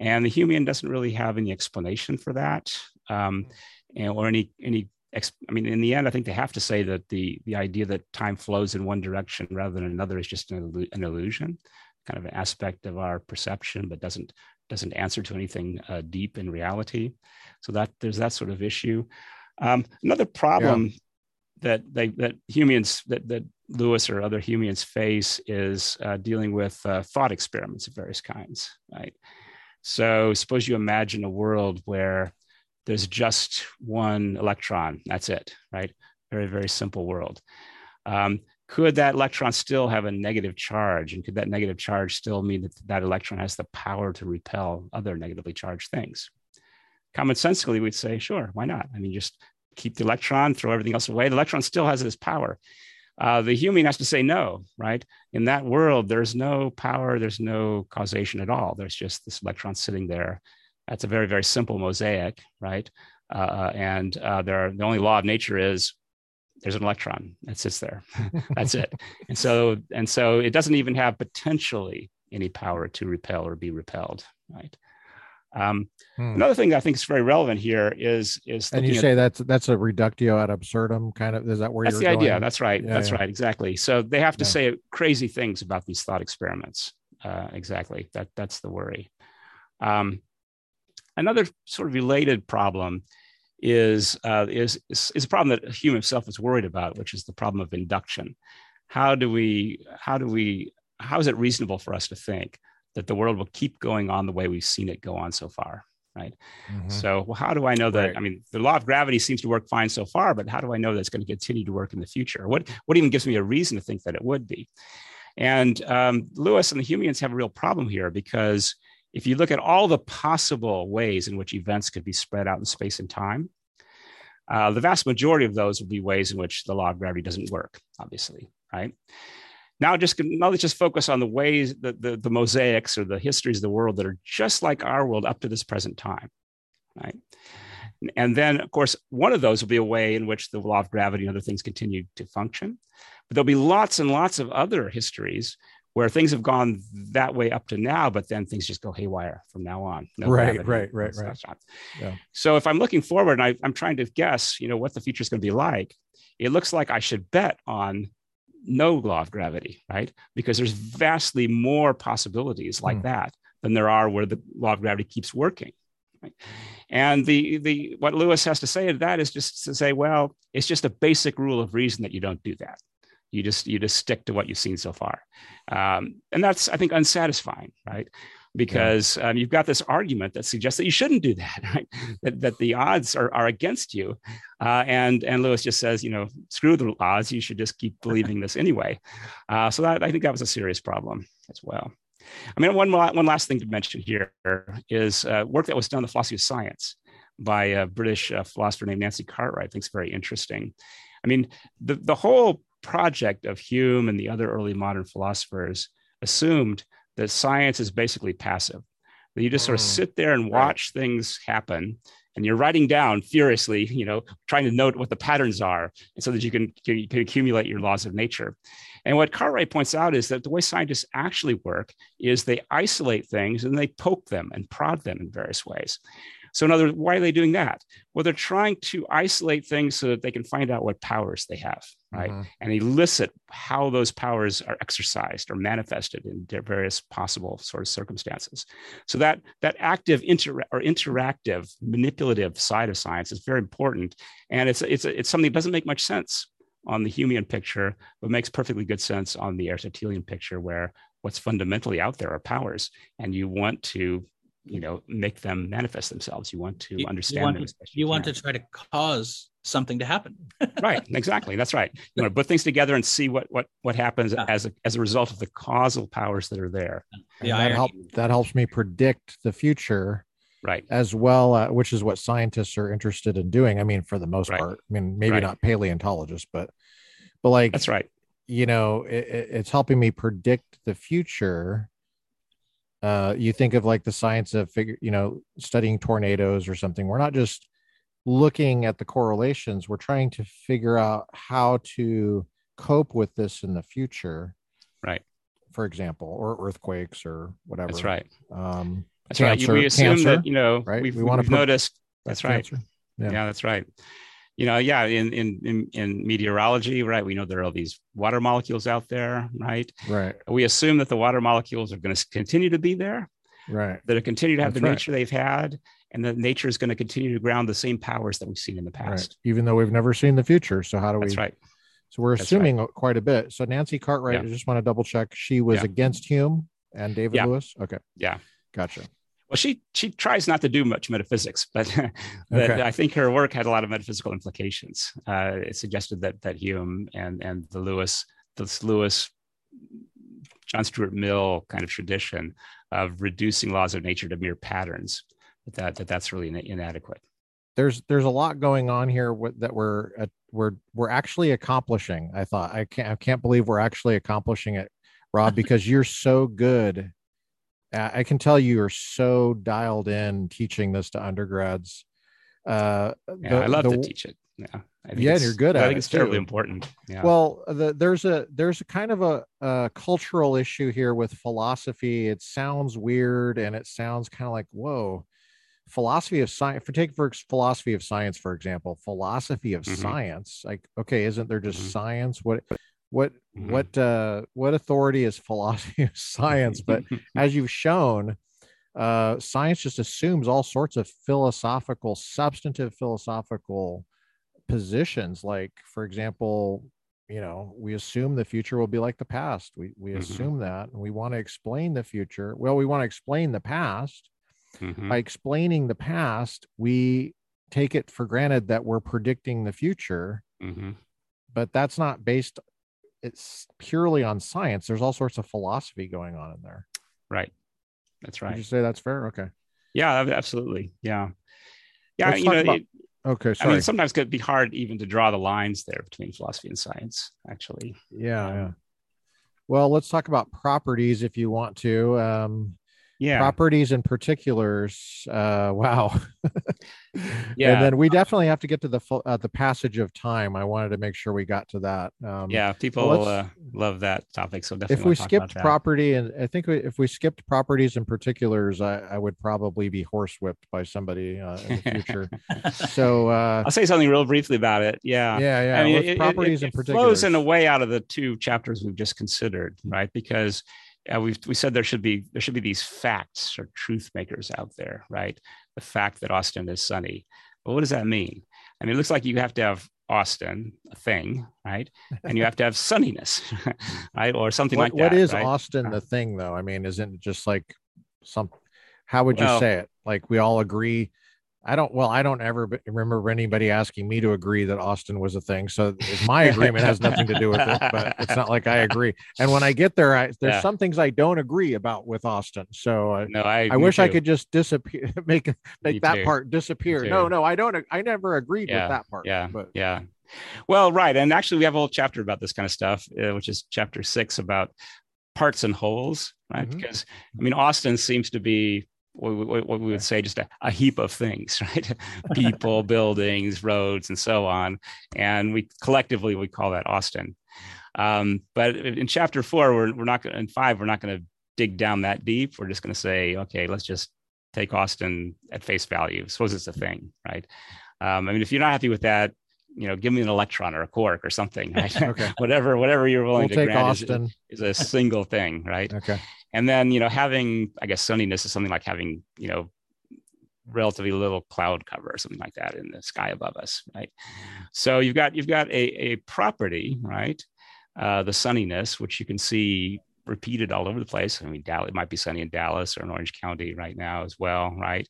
And the Humean doesn't really have any explanation for that, um, and or any any. I mean, in the end, I think they have to say that the the idea that time flows in one direction rather than another is just an, an illusion, kind of an aspect of our perception, but doesn't doesn't answer to anything uh, deep in reality. So that there's that sort of issue. Um, another problem yeah. that they that Humeans that that Lewis or other Humeans face is uh, dealing with uh, thought experiments of various kinds, right? So suppose you imagine a world where there's just one electron. That's it, right? Very, very simple world. Um, could that electron still have a negative charge? And could that negative charge still mean that that electron has the power to repel other negatively charged things? Commonsensically, we'd say, sure, why not? I mean, just keep the electron, throw everything else away. The electron still has this power. Uh, the Humean has to say no, right? In that world, there's no power, there's no causation at all. There's just this electron sitting there. That's a very, very simple mosaic, right? Uh, and uh, there are, the only law of nature is there's an electron that sits there. That's it. And so, and so it doesn't even have potentially any power to repel or be repelled, right? Um, hmm. Another thing that I think is very relevant here is is and you say at, that's that's a reductio ad absurdum kind of. Is that where that's you're the going? Idea? That's right. Yeah, that's yeah. right. Exactly. So they have to yeah. say crazy things about these thought experiments. Uh, exactly. That that's the worry. Um, Another sort of related problem is, uh, is, is, is a problem that Hume himself is worried about, which is the problem of induction. How do we, how do we, how is it reasonable for us to think that the world will keep going on the way we've seen it go on so far, right? Mm-hmm. So well, how do I know that, right. I mean, the law of gravity seems to work fine so far, but how do I know that's going to continue to work in the future? What, what even gives me a reason to think that it would be? And um, Lewis and the Humeans have a real problem here, because if you look at all the possible ways in which events could be spread out in space and time, uh, the vast majority of those would be ways in which the law of gravity doesn't work, obviously, right? Now, just now let's just focus on the ways, the, the, the mosaics or the histories of the world that are just like our world up to this present time, right? And then, of course, one of those will be a way in which the law of gravity and other things continue to function. But there'll be lots and lots of other histories where things have gone that way up to now, but then things just go haywire from now on. No right, right, right, right, right. Yeah. So if I'm looking forward and I, I'm trying to guess, you know, what the future is going to be like, it looks like I should bet on no law of gravity, right? Because there's vastly more possibilities like mm. that than there are where the law of gravity keeps working. Right? And the the what Lewis has to say to that is just to say, well, it's just a basic rule of reason that you don't do that. You just you just stick to what you've seen so far. Um, and that's, I think, unsatisfying, right? Because yeah. um, you've got this argument that suggests that you shouldn't do that, right? that, that the odds are, are against you. Uh, and, and Lewis just says, you know, screw the odds. You should just keep believing this anyway. Uh, so that I think that was a serious problem as well. I mean, one, one last thing to mention here is uh, work that was done in the philosophy of science by a British uh, philosopher named Nancy Cartwright. I think it's very interesting. I mean, the the whole project of Hume and the other early modern philosophers assumed that science is basically passive, that you just sort of sit there and watch right. things happen and you're writing down furiously, you know, trying to note what the patterns are, and so that you can, you can accumulate your laws of nature. And what Cartwright points out is that the way scientists actually work is they isolate things and they poke them and prod them in various ways. So in other words, why are they doing that? Well, they're trying to isolate things so that they can find out what powers they have, right? Mm-hmm. And elicit how those powers are exercised or manifested in their various possible sort of circumstances. So that, that active inter- or interactive manipulative side of science is very important. And it's, it's, it's something that doesn't make much sense on the Humean picture, but makes perfectly good sense on the Aristotelian picture, where what's fundamentally out there are powers, and you want to, you know, make them manifest themselves. You want to you, understand. You want, them to, you you want to try to cause something to happen. Right. Exactly. That's right. You want to put things together and see what, what, what happens yeah. as a, as a result of the causal powers that are there. Yeah, that, help, that helps me predict the future. Right. As well, uh, which is what scientists are interested in doing. I mean, for the most right. part, I mean, maybe right. not paleontologists, but, but like, that's right. You know, it, it's helping me predict the future. Uh, you think of like the science of figure, you know, studying tornadoes or something. We're not just looking at the correlations. We're trying to figure out how to cope with this in the future. Right. For example, or earthquakes or whatever. That's right. Um, That's cancer, right. We assume cancer, that, you know, right? we've, we want we've noticed. That's right. Yeah. yeah, that's right. You know, yeah, in, in in in meteorology, right? We know there are all these water molecules out there, right? Right. We assume that the water molecules are going to continue to be there, right? That are continue to have that's the nature right. they've had, and that nature is going to continue to ground the same powers that we've seen in the past, right. even though we've never seen the future. So how do we? That's right. So we're assuming right. quite a bit. So Nancy Cartwright, yeah. I just want to double check. She was yeah. against Hume and David yeah. Lewis. Okay. Yeah. Gotcha. Well, she she tries not to do much metaphysics, but, but okay. I think her work had a lot of metaphysical implications. Uh, it suggested that that Hume and and the Lewis, this Lewis, John Stuart Mill kind of tradition of reducing laws of nature to mere patterns, but that that that's really inadequate. There's there's a lot going on here that we're uh, we're we're actually accomplishing. I thought I can't I can't believe we're actually accomplishing it, Rob, because you're so good. I can tell you are so dialed in teaching this to undergrads. Uh, yeah, the, I love the, to teach it. Yeah, I think yeah you're good at it. I think it's terribly important. Yeah. Well, the, there's a there's a kind of a, a cultural issue here with philosophy. It sounds weird, and it sounds kind of like, whoa, philosophy of science. For take for philosophy of science, for example, philosophy of mm-hmm. science. Like, okay, isn't there just mm-hmm. science? What? What mm-hmm. what uh, what authority is philosophy of science? But as you've shown, uh, science just assumes all sorts of philosophical, substantive philosophical positions. Like, for example, you know, we assume the future will be like the past. We we mm-hmm. assume that, and we want to explain the future. Well, we want to explain the past. Mm-hmm. By explaining the past, we take it for granted that we're predicting the future, mm-hmm. but that's not based. It's purely on science. There's all sorts of philosophy going on in there. Right. That's right. Would you say that's fair? Okay. Yeah, absolutely. Yeah. Yeah. Let's you know, about, it, okay. Sorry. I mean, sometimes it could be hard even to draw the lines there between philosophy and science, actually. Yeah. Um, yeah. Well, let's talk about properties if you want to. Um, yeah. Properties and particulars. Uh, wow. Yeah. And then we definitely have to get to the uh, the passage of time. I wanted to make sure we got to that. Um, yeah, people uh, love that topic. So definitely. If we skipped property, and I think we, if we skipped properties and particulars, I, I would probably be horsewhipped by somebody uh, in the future. so uh, I'll say something real briefly about it. Yeah, yeah, yeah. I mean, it, properties it, it, and particulars flows in a way out of the two chapters we've just considered, right? Because Uh, we we said there should be there should be these facts or truth makers out there, right? The fact that Austin is sunny. But what does that mean? I mean, it looks like you have to have Austin, a thing, right? And you have to have sunniness, right? Or something what, like that. What is right? Austin the thing, though? I mean, isn't it just like some? How would you well, say it? Like we all agree. I don't. Well, I don't ever remember anybody asking me to agree that Austin was a thing. So my agreement has nothing to do with it. But it's not like I agree. And when I get there, I, there's yeah. some things I don't agree about with Austin. So uh, no, I, I wish too. I could just disappear, make make me that too. part disappear. No, no, I don't. I never agreed yeah. with that part. Yeah, but. yeah. Well, right. And actually, we have a whole chapter about this kind of stuff, uh, which is chapter six about parts and wholes, right? Mm-hmm. Because I mean, Austin seems to be what we would say just a, a heap of things, right? People, buildings, roads, and so on. And we collectively, we call that Austin. Um, but in chapter four, we're, we're not going to, in five, we're not going to dig down that deep. We're just going to say, okay, let's just take Austin at face value. Suppose it's a thing, right? Um, I mean, if you're not happy with that, you know, give me an electron or a quark or something, right? Okay. whatever, whatever you're willing we'll to grant Austin. Is, is a single thing, right? Okay. And then, you know, having, I guess, sunniness is something like having, you know, relatively little cloud cover or something like that in the sky above us, right? So you've got, you've got a, a property, right? Uh, the sunniness, which you can see repeated all over the place. I mean, it might be sunny in Dallas or in Orange County right now as well, right?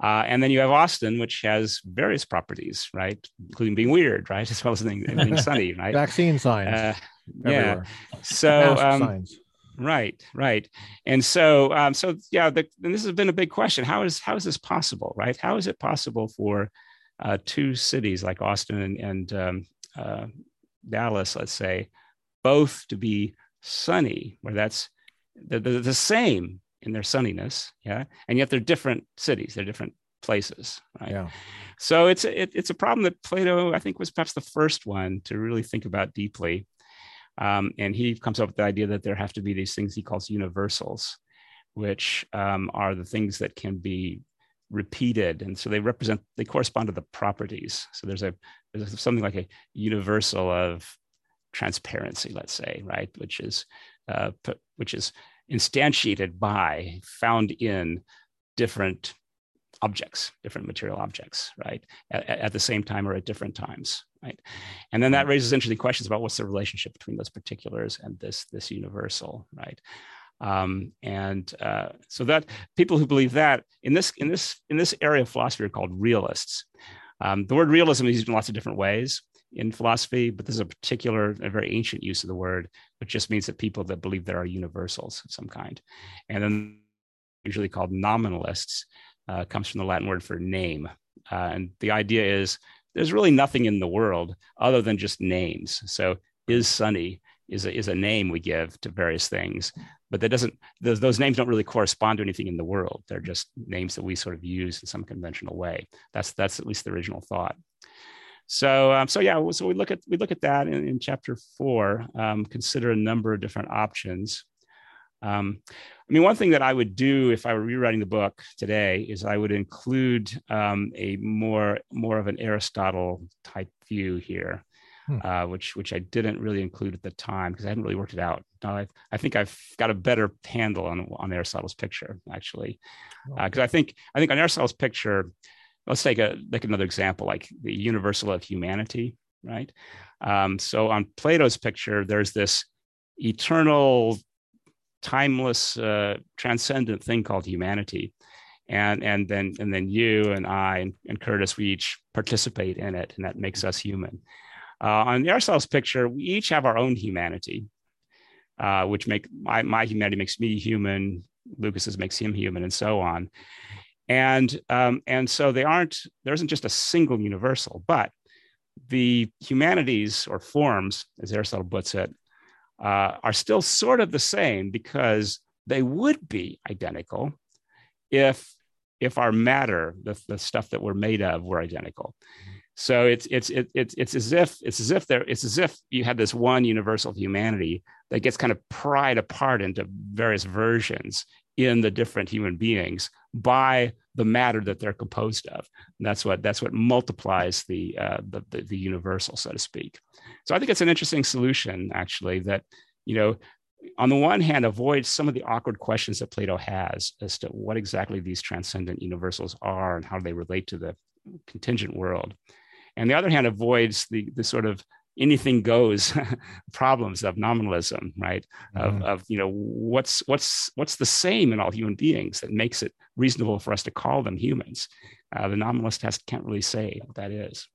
Uh, and then you have Austin, which has various properties, right? Including being weird, right? As well as being, being sunny, right? Vaccine signs. Uh, yeah. So, um, signs. Right, right. And so, um, so yeah, the, and this has been a big question. How is, how is this possible, right? How is it possible for uh, two cities like Austin and, and um, uh, Dallas, let's say, both to be sunny, where that's the, the, the same in their sunniness, yeah, and yet they're different cities, they're different places, right? Yeah. So it's a, it, it's a problem that Plato, I think, was perhaps the first one to really think about deeply, um, and he comes up with the idea that there have to be these things he calls universals, which um, are the things that can be repeated, and so they represent, they correspond to the properties. So there's a there's something like a universal of transparency, let's say, right, which is uh, p- which is instantiated by, found in different objects, different material objects, right, at, at the same time or at different times, right? And then that raises interesting questions about what's the relationship between those particulars and this this universal, right? Um, and uh, so that people who believe that in this in this in this area of philosophy are called realists. Um, the word realism is used in lots of different ways in philosophy, but this is a particular, a very ancient use of the word, which just means that people that believe there are universals of some kind. And then usually called nominalists, uh, comes from the Latin word for name. Uh, and the idea is there's really nothing in the world other than just names. So is sunny is a, is a name we give to various things, but that doesn't, those, those names don't really correspond to anything in the world. They're just names that we sort of use in some conventional way. That's, that's at least the original thought. So, um, so yeah, so we look at we look at that in, in chapter four. Um, consider a number of different options. Um, I mean, one thing that I would do if I were rewriting the book today is I would include um, a more more of an Aristotle type view here, hmm. uh, which which I didn't really include at the time because I hadn't really worked it out. Now, I, I think I've got a better handle on on Aristotle's picture actually, because oh. uh, I think I think on Aristotle's picture. Let's take a like another example, like the universal of humanity, right? Um, so on Plato's picture, there's this eternal, timeless, uh, transcendent thing called humanity, and and then and then you and I and, and Curtis, we each participate in it, and that makes us human. Uh, on Aristotle's picture, we each have our own humanity, uh, which make my, my humanity makes me human, Lucas's makes him human, and so on. And um, and so they aren't. There isn't just a single universal, but the humanities or forms, as Aristotle puts it, uh, are still sort of the same because they would be identical if if our matter, the, the stuff that we're made of, were identical. So it's it's it, it's it's as if it's as if there it's as if you had this one universal humanity that gets kind of pried apart into various versions in the different human beings by the matter that they're composed of. And that's what that's what multiplies the, uh, the, the the universal, so to speak. So I think it's an interesting solution, actually, that, you know, on the one hand, avoids some of the awkward questions that Plato has as to what exactly these transcendent universals are and how they relate to the contingent world. And the other hand, avoids the the sort of anything goes problems of nominalism, right? Mm-hmm. Of, of, you know, what's, what's, what's the same in all human beings that makes it reasonable for us to call them humans. Uh, the nominalist has, can't really say what that is.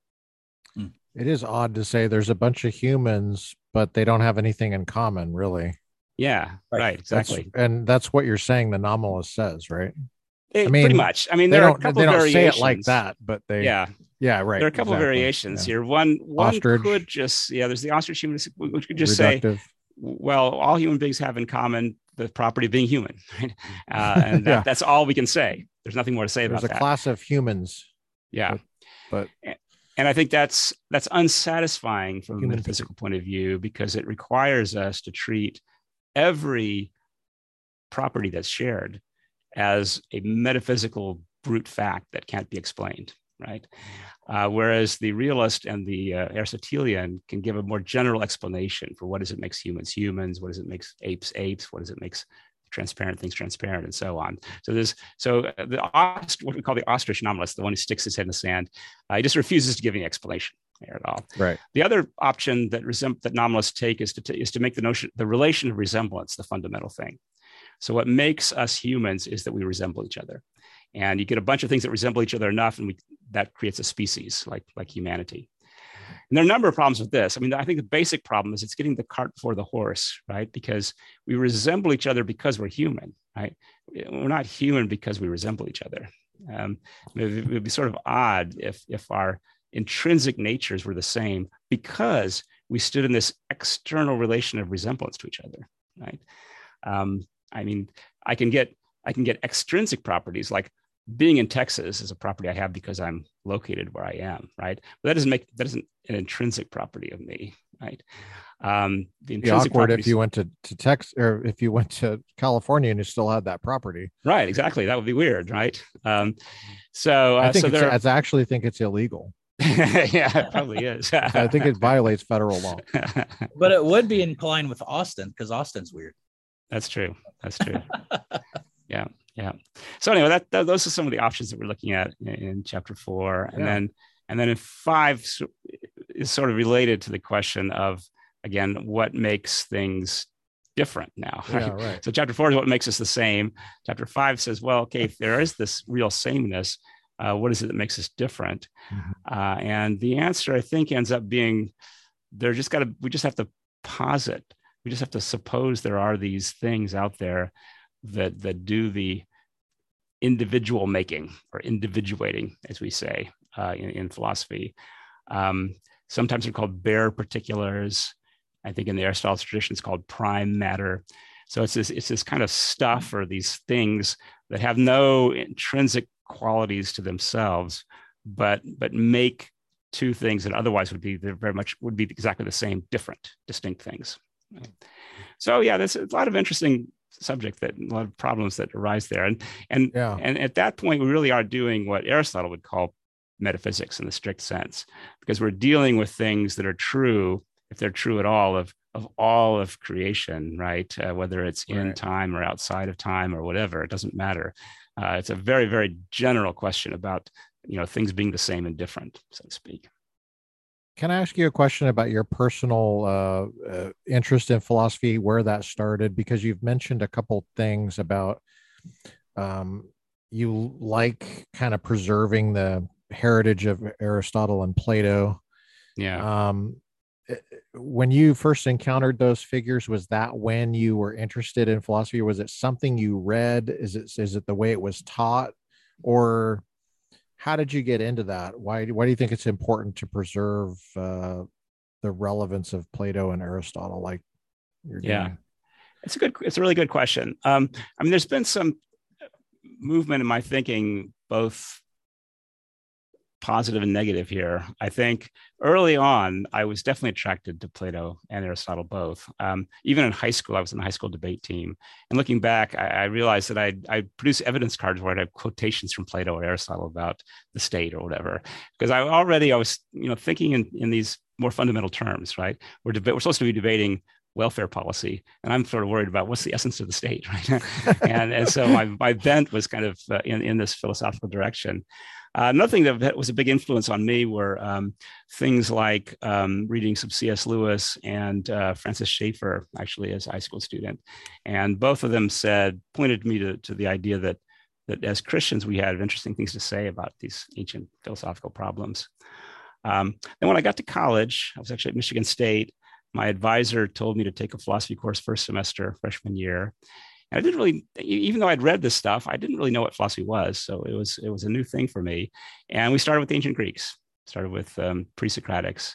It is odd to say there's a bunch of humans, but they don't have anything in common, really. Yeah, right, right exactly. That's, and that's what you're saying the nominalist says, right? It, I mean, pretty much. I mean, there are a couple of variations. They don't say it like that, but they... Yeah. Yeah, right. There are a couple exactly. of variations yeah. here. One, one ostrich. could just, yeah, there's the ostrich humanist, which could just Reductive. say, well, all human beings have in common the property of being human. Right? Uh, and that, yeah. that's all we can say. There's nothing more to say There's about that. There's a class of humans. Yeah. But, but and I think that's that's unsatisfying from a metaphysical point of view, because it requires us to treat every property that's shared as a metaphysical brute fact that can't be explained, right? Uh, whereas the realist and the uh, Aristotelian can give a more general explanation for what is it makes humans humans, what is it makes apes apes, what is it makes transparent things transparent, and so on. So there's so the ost, what we call the ostrich nominalist, the one who sticks his head in the sand, uh, he just refuses to give any explanation there at all. Right. The other option that resem- that nominalists take is to t- is to make the notion the relation of resemblance the fundamental thing. So what makes us humans is that we resemble each other. And you get a bunch of things that resemble each other enough, and we, that creates a species like, like humanity. And there are a number of problems with this. I mean, I think the basic problem is it's getting the cart before the horse, right? Because we resemble each other because we're human, right? We're not human because we resemble each other. Um, it would be sort of odd if, if our intrinsic natures were the same because we stood in this external relation of resemblance to each other, right? Um, I mean, I can get I can get extrinsic properties like being in Texas is a property I have because I'm located where I am, right? But that doesn't make that isn't an intrinsic property of me, right? Um, the intrinsic property. It'd be awkward if you went to to Texas or if you went to California and you still had that property, right? Exactly, that would be weird, right? Um, so uh, I think so there are, I actually think it's illegal. Yeah, it probably is. I think it violates federal law. But it would be in line with Austin because Austin's weird. That's true. That's true. Yeah. Yeah. So anyway, that, that those are some of the options that we're looking at in, in chapter four. And yeah. then, and then in five is sort of related to the question of, again, what makes things different now? Right? Yeah, right. So chapter four is what makes us the same. Chapter five says, well, okay, if there is this real sameness, uh, what is it that makes us different? Mm-hmm. Uh, and the answer I think ends up being, they're just gotta, we just have to posit We just have to suppose there are these things out there that that do the individual making or individuating, as we say uh, in, in philosophy. Um, sometimes they're called bare particulars. I think in the Aristotle tradition, it's called prime matter. So it's this it's this kind of stuff or these things that have no intrinsic qualities to themselves, but but make two things that otherwise would be very much would be exactly the same, different, distinct things. So yeah, there's a lot of interesting subject that a lot of problems that arise there, and and yeah. and at that point we really are doing what Aristotle would call metaphysics in the strict sense, because we're dealing with things that are true, if they're true at all, of of all of creation, right? Uh, whether it's in right. time or outside of time or whatever, it doesn't matter. Uh, it's a very very general question about you know things being the same and different, so to speak. Can I ask you a question about your personal uh, uh, interest in philosophy, where that started? Because you've mentioned a couple things about um, you like kind of preserving the heritage of Aristotle and Plato. Yeah. Um, when you first encountered those figures, was that when you were interested in philosophy, or was it something you read? Is it is it the way it was taught, or how did you get into that? Why, why do you think it's important to preserve uh, the relevance of Plato and Aristotle? Like, you're yeah, doing? It's a good, it's a really good question. Um, I mean, there's been some movement in my thinking, both positive and negative here. I think early on, I was definitely attracted to Plato and Aristotle both. Um, even in high school, I was in the high school debate team. And looking back, I, I realized that I I produced evidence cards where I'd have quotations from Plato or Aristotle about the state or whatever, because I already I was you know thinking in, in these more fundamental terms, right? We're deba- we're supposed to be debating welfare policy, and I'm sort of worried about what's the essence of the state, right? and and so my my bent was kind of uh, in in this philosophical direction. Uh, another thing that was a big influence on me were um, things like um, reading some C S Lewis and uh, Francis Schaeffer, actually, as a high school student. And both of them said, pointed me to, to the idea that that as Christians, we had interesting things to say about these ancient philosophical problems. Um, then when I got to college, I was actually at Michigan State. My advisor told me to take a philosophy course first semester, freshman year. I didn't really, even though I'd read this stuff, I didn't really know what philosophy was. So it was it was a new thing for me. And we started with the ancient Greeks, started with um, pre-Socratics,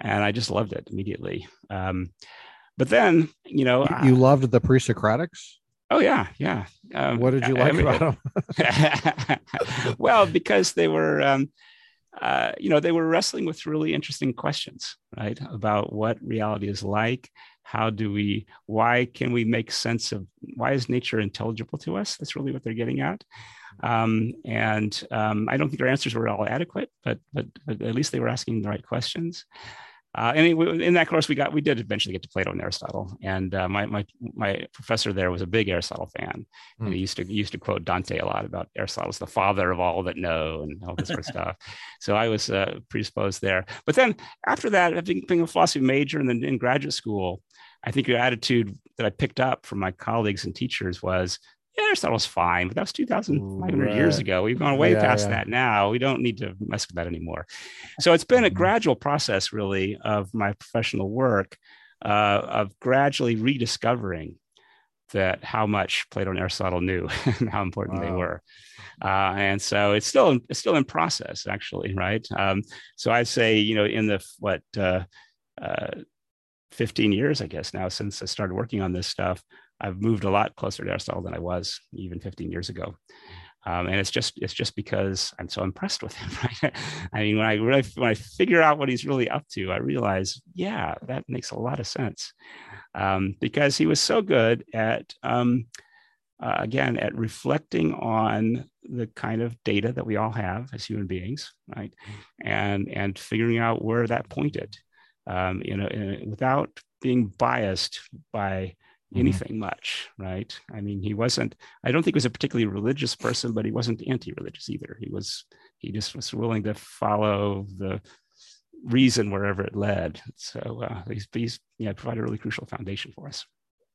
and I just loved it immediately. Um, But then, you know, you, you loved the pre-Socratics. Oh, yeah. Yeah. Um, what did you like I mean, about them? Well, because they were, um, uh, you know, they were wrestling with really interesting questions, right? About what reality is like. How do we, why can we make sense of, why is nature intelligible to us? That's really what they're getting at. Um, and um, I don't think their answers were all adequate, but, but, but at least they were asking the right questions. Uh, and it, in that course, we got we did eventually get to Plato and Aristotle, and uh, my my my professor there was a big Aristotle fan, mm. and he used to he used to quote Dante a lot about Aristotle's the father of all that know and all this sort of stuff. So I was uh, predisposed there. But then after that, being a philosophy major and then in graduate school, I think your attitude that I picked up from my colleagues and teachers was, yeah, Aristotle's fine, but that was two thousand five hundred right. years ago. We've gone way yeah, past yeah. that now. We don't need to mess with that anymore. So it's been a gradual process, really, of my professional work, uh, of gradually rediscovering that how much Plato and Aristotle knew and how important wow. they were. Uh, and so it's still, it's still in process, actually, right? Um, so I'd say, you know, in the, what, uh, uh, fifteen years, I guess, now since I started working on this stuff, I've moved a lot closer to Aristotle than I was even fifteen years ago. Um, and it's just it's just because I'm so impressed with him. Right? I mean, when I really, when I figure out what he's really up to, I realize, yeah, that makes a lot of sense. Um, because he was so good at, um, uh, again, at reflecting on the kind of data that we all have as human beings, right? And, and figuring out where that pointed, um, you know, in, without being biased by anything much, right? I mean, he wasn't, I don't think he was a particularly religious person, but he wasn't anti-religious either. He was, he just was willing to follow the reason wherever it led. So uh, he's, he's yeah, provided a really crucial foundation for us.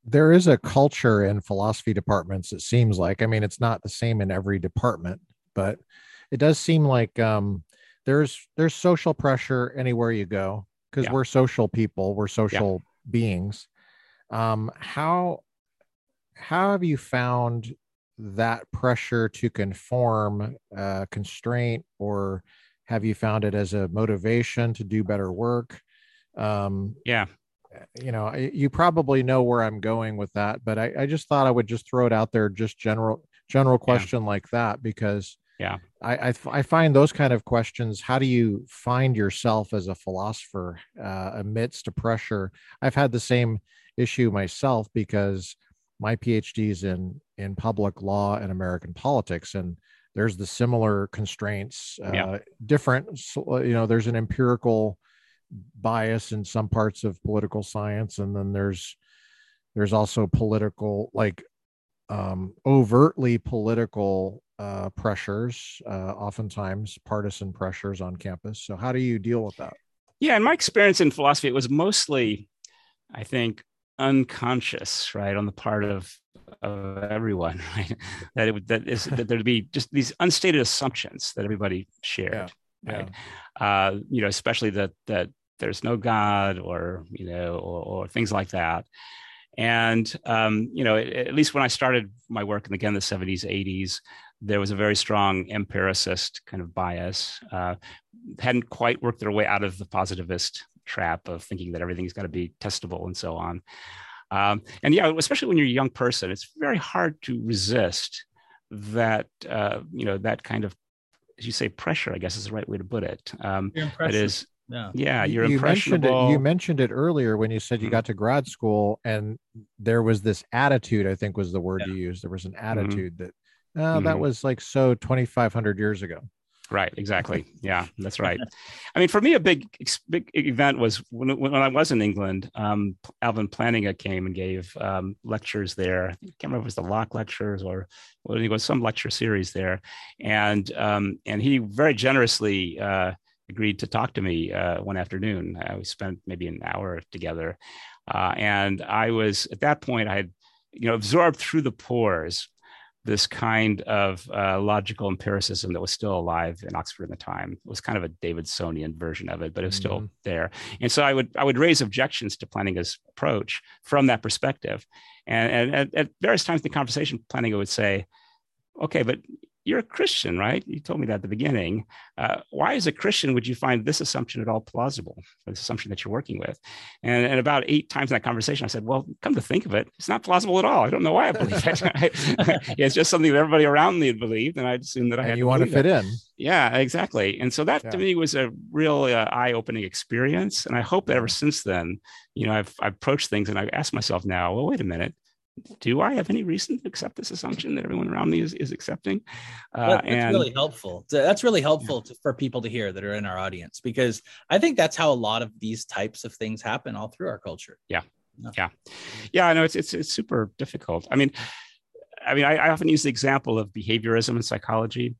There is a culture in philosophy departments, it seems like. I mean, it's not the same in every department, but it does seem like um, there's, there's social pressure anywhere you go, because yeah. we're social people, we're social yeah. beings. Um, how, how have you found that pressure to conform, uh, constraint, or have you found it as a motivation to do better work? Um, yeah, you know, you probably know where I'm going with that, but I, I just thought I would just throw it out there. Just general, general question yeah. like that, because yeah, I, I, I find those kind of questions. How do you find yourself as a philosopher, uh, amidst a pressure? I've had the same issue myself, because my PhD is in in public law and American politics, and there's the similar constraints, uh, yeah. different, you know, there's an empirical bias in some parts of political science, and then there's there's also political, like um, overtly political uh, pressures, uh, oftentimes partisan pressures on campus. So how do you deal with that? Yeah, in my experience in philosophy, it was mostly, I think, unconscious, right, on the part of, of everyone, right? That it would, that is, that there'd be just these unstated assumptions that everybody shared, yeah, right? Yeah. Uh, you know, especially that that there's no God, or you know, or, or things like that. And um, you know, at least when I started my work, and again, the seventies, eighties, there was a very strong empiricist kind of bias. Uh, hadn't quite worked their way out of the positivist trap of thinking that everything's got to be testable and so on. Um, and yeah, especially when you're a young person, it's very hard to resist that, uh, you know, that kind of, as you say, pressure, I guess is the right way to put it. Um, it is, yeah, yeah you're you impressionable. Mentioned it, you mentioned it earlier when you said you mm-hmm. got to grad school, and there was this attitude, I think was the word yeah. you used. There was an attitude mm-hmm. that, uh, mm-hmm. that was like, so twenty-five hundred years ago. Right. Exactly. Yeah, that's right. I mean, for me, a big, big event was when, when I was in England, um, Alvin Plantinga came and gave um, lectures there. I can't remember if it was the Locke lectures or well, it was some lecture series there. And um, and he very generously uh, agreed to talk to me uh, one afternoon. Uh, we spent maybe an hour together. Uh, and I was, at that point, I had, you know, absorbed through the pores this kind of uh, logical empiricism that was still alive in Oxford at the time. It was kind of a Davidsonian version of it, but it was mm-hmm. still there. And so I would I would raise objections to Plantinga's approach from that perspective. And, and at, at various times in the conversation, Plantinga would say, okay, but you're a Christian, right? You told me that at the beginning. Uh, why, as a Christian, would you find this assumption at all plausible, this assumption that you're working with? And, and about eight times in that conversation, I said, well, come to think of it, it's not plausible at all. I don't know why I believe it. It's just something that everybody around me had believed, and I'd assumed that I and had you to want to fit it in. Yeah, exactly. And so that yeah. to me was a real uh, eye-opening experience. And I hope that ever since then, you know, I've, I've approached things and I've asked myself now, well, wait a minute. Do I have any reason to accept this assumption that everyone around me is, is accepting? Uh, well, that's and, really helpful. To, that's really helpful yeah. to, for people to hear that are in our audience, because I think that's how a lot of these types of things happen all through our culture. Yeah, no. yeah, yeah. I know it's it's it's super difficult. I mean, I mean, I, I often use the example of behaviorism in psychology.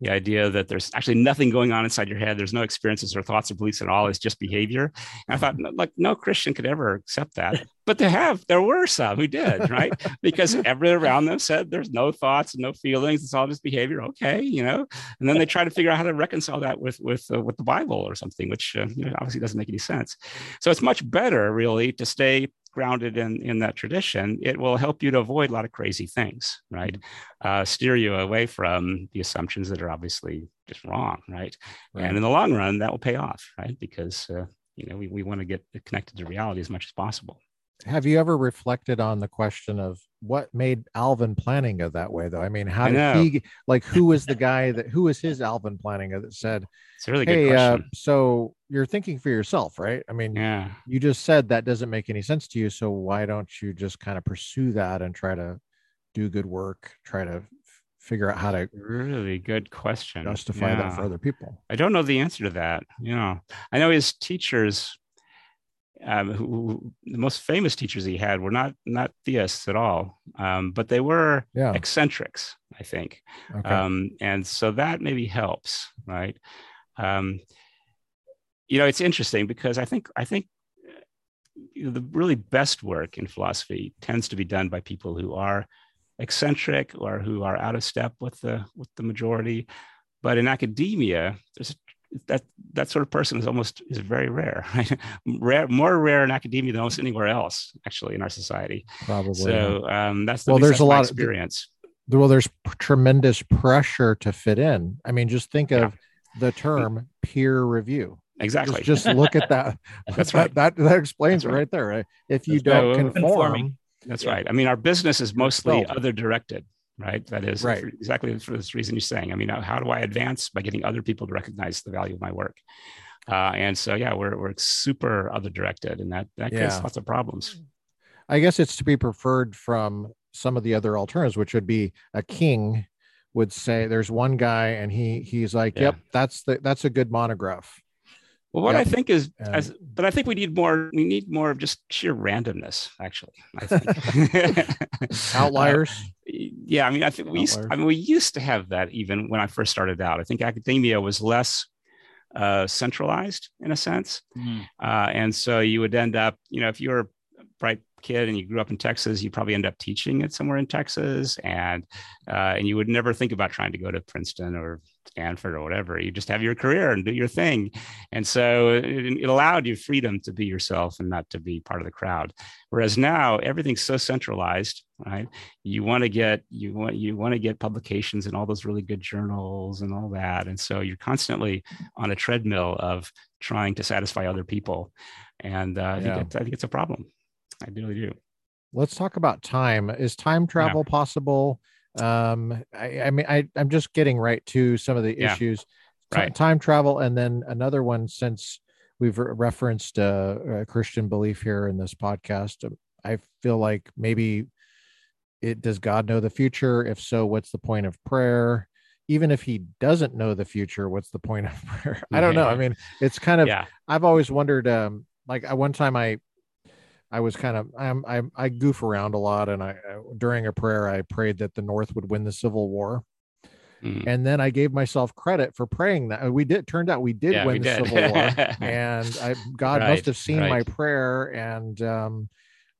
The idea that there's actually nothing going on inside your head. There's no experiences or thoughts or beliefs at all. It's just behavior. And I thought, like, no Christian could ever accept that. But they have, there were some who did, right? Because everyone around them said there's no thoughts, no feelings. It's all just behavior. Okay, you know? And then they try to figure out how to reconcile that with, with, uh, with the Bible or something, which uh, you know, obviously doesn't make any sense. So it's much better, really, to stay grounded in, in that tradition. It will help you to avoid a lot of crazy things, right? Uh, steer you away from the assumptions that are obviously just wrong, right? right? And in the long run, that will pay off, right? Because, uh, you know, we, we want to get connected to reality as much as possible. Have you ever reflected on the question of what made Alvin Plantinga that way, though? I mean, how did he, like, who was the guy that, who was his Alvin Plantinga that said, it's a really hey, good question. Uh, so you're thinking for yourself, right? I mean, yeah. you just said that doesn't make any sense to you. So why don't you just kind of pursue that and try to do good work, try to figure out how to really good question. Justify yeah. that for other people. I don't know the answer to that. You know, I know his teachers, Um, who, the most famous teachers he had were not not theists at all, um, but they were yeah. eccentrics, I think. Okay. Um, and so that maybe helps, right? Um, you know, it's interesting because I think I think you know, the really best work in philosophy tends to be done by people who are eccentric or who are out of step with the with the majority. But in academia, there's a that that sort of person is almost is very rare, right? rare, more rare in academia than almost anywhere else, actually, in our society. Probably. So um, that's the well, there's that's a lot of experience. Th- well, there's p- tremendous pressure to fit in. I mean, just think yeah. of the term peer review. Exactly. Just, just look at that. That's right. That that, that explains that's it right, right there. Right? If you that's don't right. conform, Conforming. That's yeah. right. I mean, our business is mostly oh. other directed. Right. That is right. For exactly for this reason you're saying. I mean, how do I advance by getting other people to recognize the value of my work? Uh, and so, yeah, we're we're super other directed, and that that creates yeah. lots of problems. I guess it's to be preferred from some of the other alternatives, which would be a king would say, "There's one guy, and he he's like, yeah. yep, that's the that's a good monograph." Well, what yep. I think is, um, as, but I think we need more, we need more of just sheer randomness, actually, I think. Outliers. Uh, yeah. I mean, I think we used, I mean, we used to have that even when I first started out. I think academia was less uh, centralized in a sense. Mm. Uh, and so you would end up, you know, if you're a bright kid and you grew up in Texas, you probably end up teaching it somewhere in Texas. And, uh, and you would never think about trying to go to Princeton or Stanford or whatever. You just have your career and do your thing. And so it, it allowed you freedom to be yourself and not to be part of the crowd. Whereas now everything's so centralized, right? You want to get, you want, you want to get publications in all those really good journals and all that. And so you're constantly on a treadmill of trying to satisfy other people. And uh, I, yeah. think I think it's a problem. I really do. Let's talk about time. Is time travel yeah. possible? Um, I, I mean, I, I'm just getting right to some of the yeah. issues, T- right. time travel. And then another one, since we've re- referenced uh, a Christian belief here in this podcast, I feel like maybe it does God know the future? If so, what's the point of prayer? Even if he doesn't know the future, what's the point of prayer? I don't yeah. know. I mean, it's kind of, yeah. I've always wondered, um, like I, one time I, I was kind of, I'm, I, I goof around a lot. And I, I, during a prayer, I prayed that the North would win the Civil War. Mm. And then I gave myself credit for praying that we did. Turned out we did yeah, win we the did. Civil War. And I, God right, must have seen right. my prayer. And um,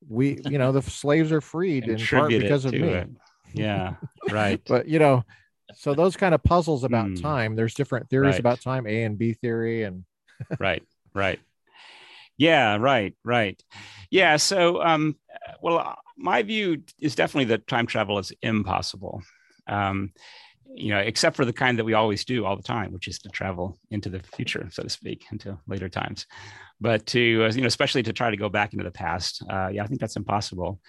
we, you know, the slaves are freed in part because of me. It. Yeah. Right. But, you know, so those kind of puzzles about mm. time, there's different theories right. about time, A and B theory. And right. Right. Yeah. Right. Right. Yeah. So, um, well, my view is definitely that time travel is impossible. Um, you know, except for the kind that we always do all the time, which is to travel into the future, so to speak, into later times. But to, uh, you know, especially to try to go back into the past. Uh, yeah, I think that's impossible.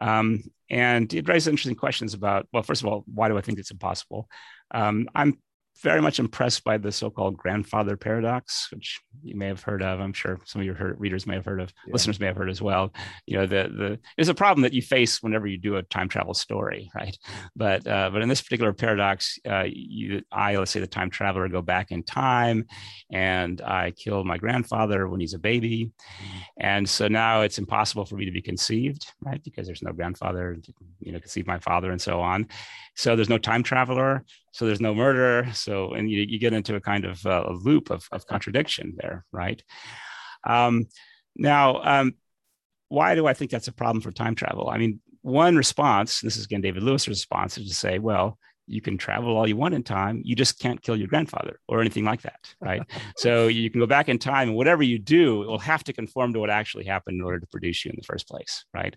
Um, and it raises interesting questions about, well, first of all, why do I think it's impossible? Um, I'm very much impressed by the so-called grandfather paradox, which you may have heard of. I'm sure some of your heard, readers may have heard of, yeah. Listeners may have heard as well. You know, the the there's a problem that you face whenever you do a time travel story, right? But uh, but in this particular paradox, uh, you, I, let's say the time traveler, go back in time, and I kill my grandfather when he's a baby, and so now it's impossible for me to be conceived, right? Because there's no grandfather to, you know, conceive my father, and so on. So there's no time traveler. So there's no murder. So, and you, you get into a kind of uh, a loop of, of contradiction there, right? Um, now, um, why do I think that's a problem for time travel? I mean, one response, this is again, David Lewis' response, is to say, well, you can travel all you want in time. You just can't kill your grandfather or anything like that, right? So you can go back in time, and whatever you do, it will have to conform to what actually happened in order to produce you in the first place, right?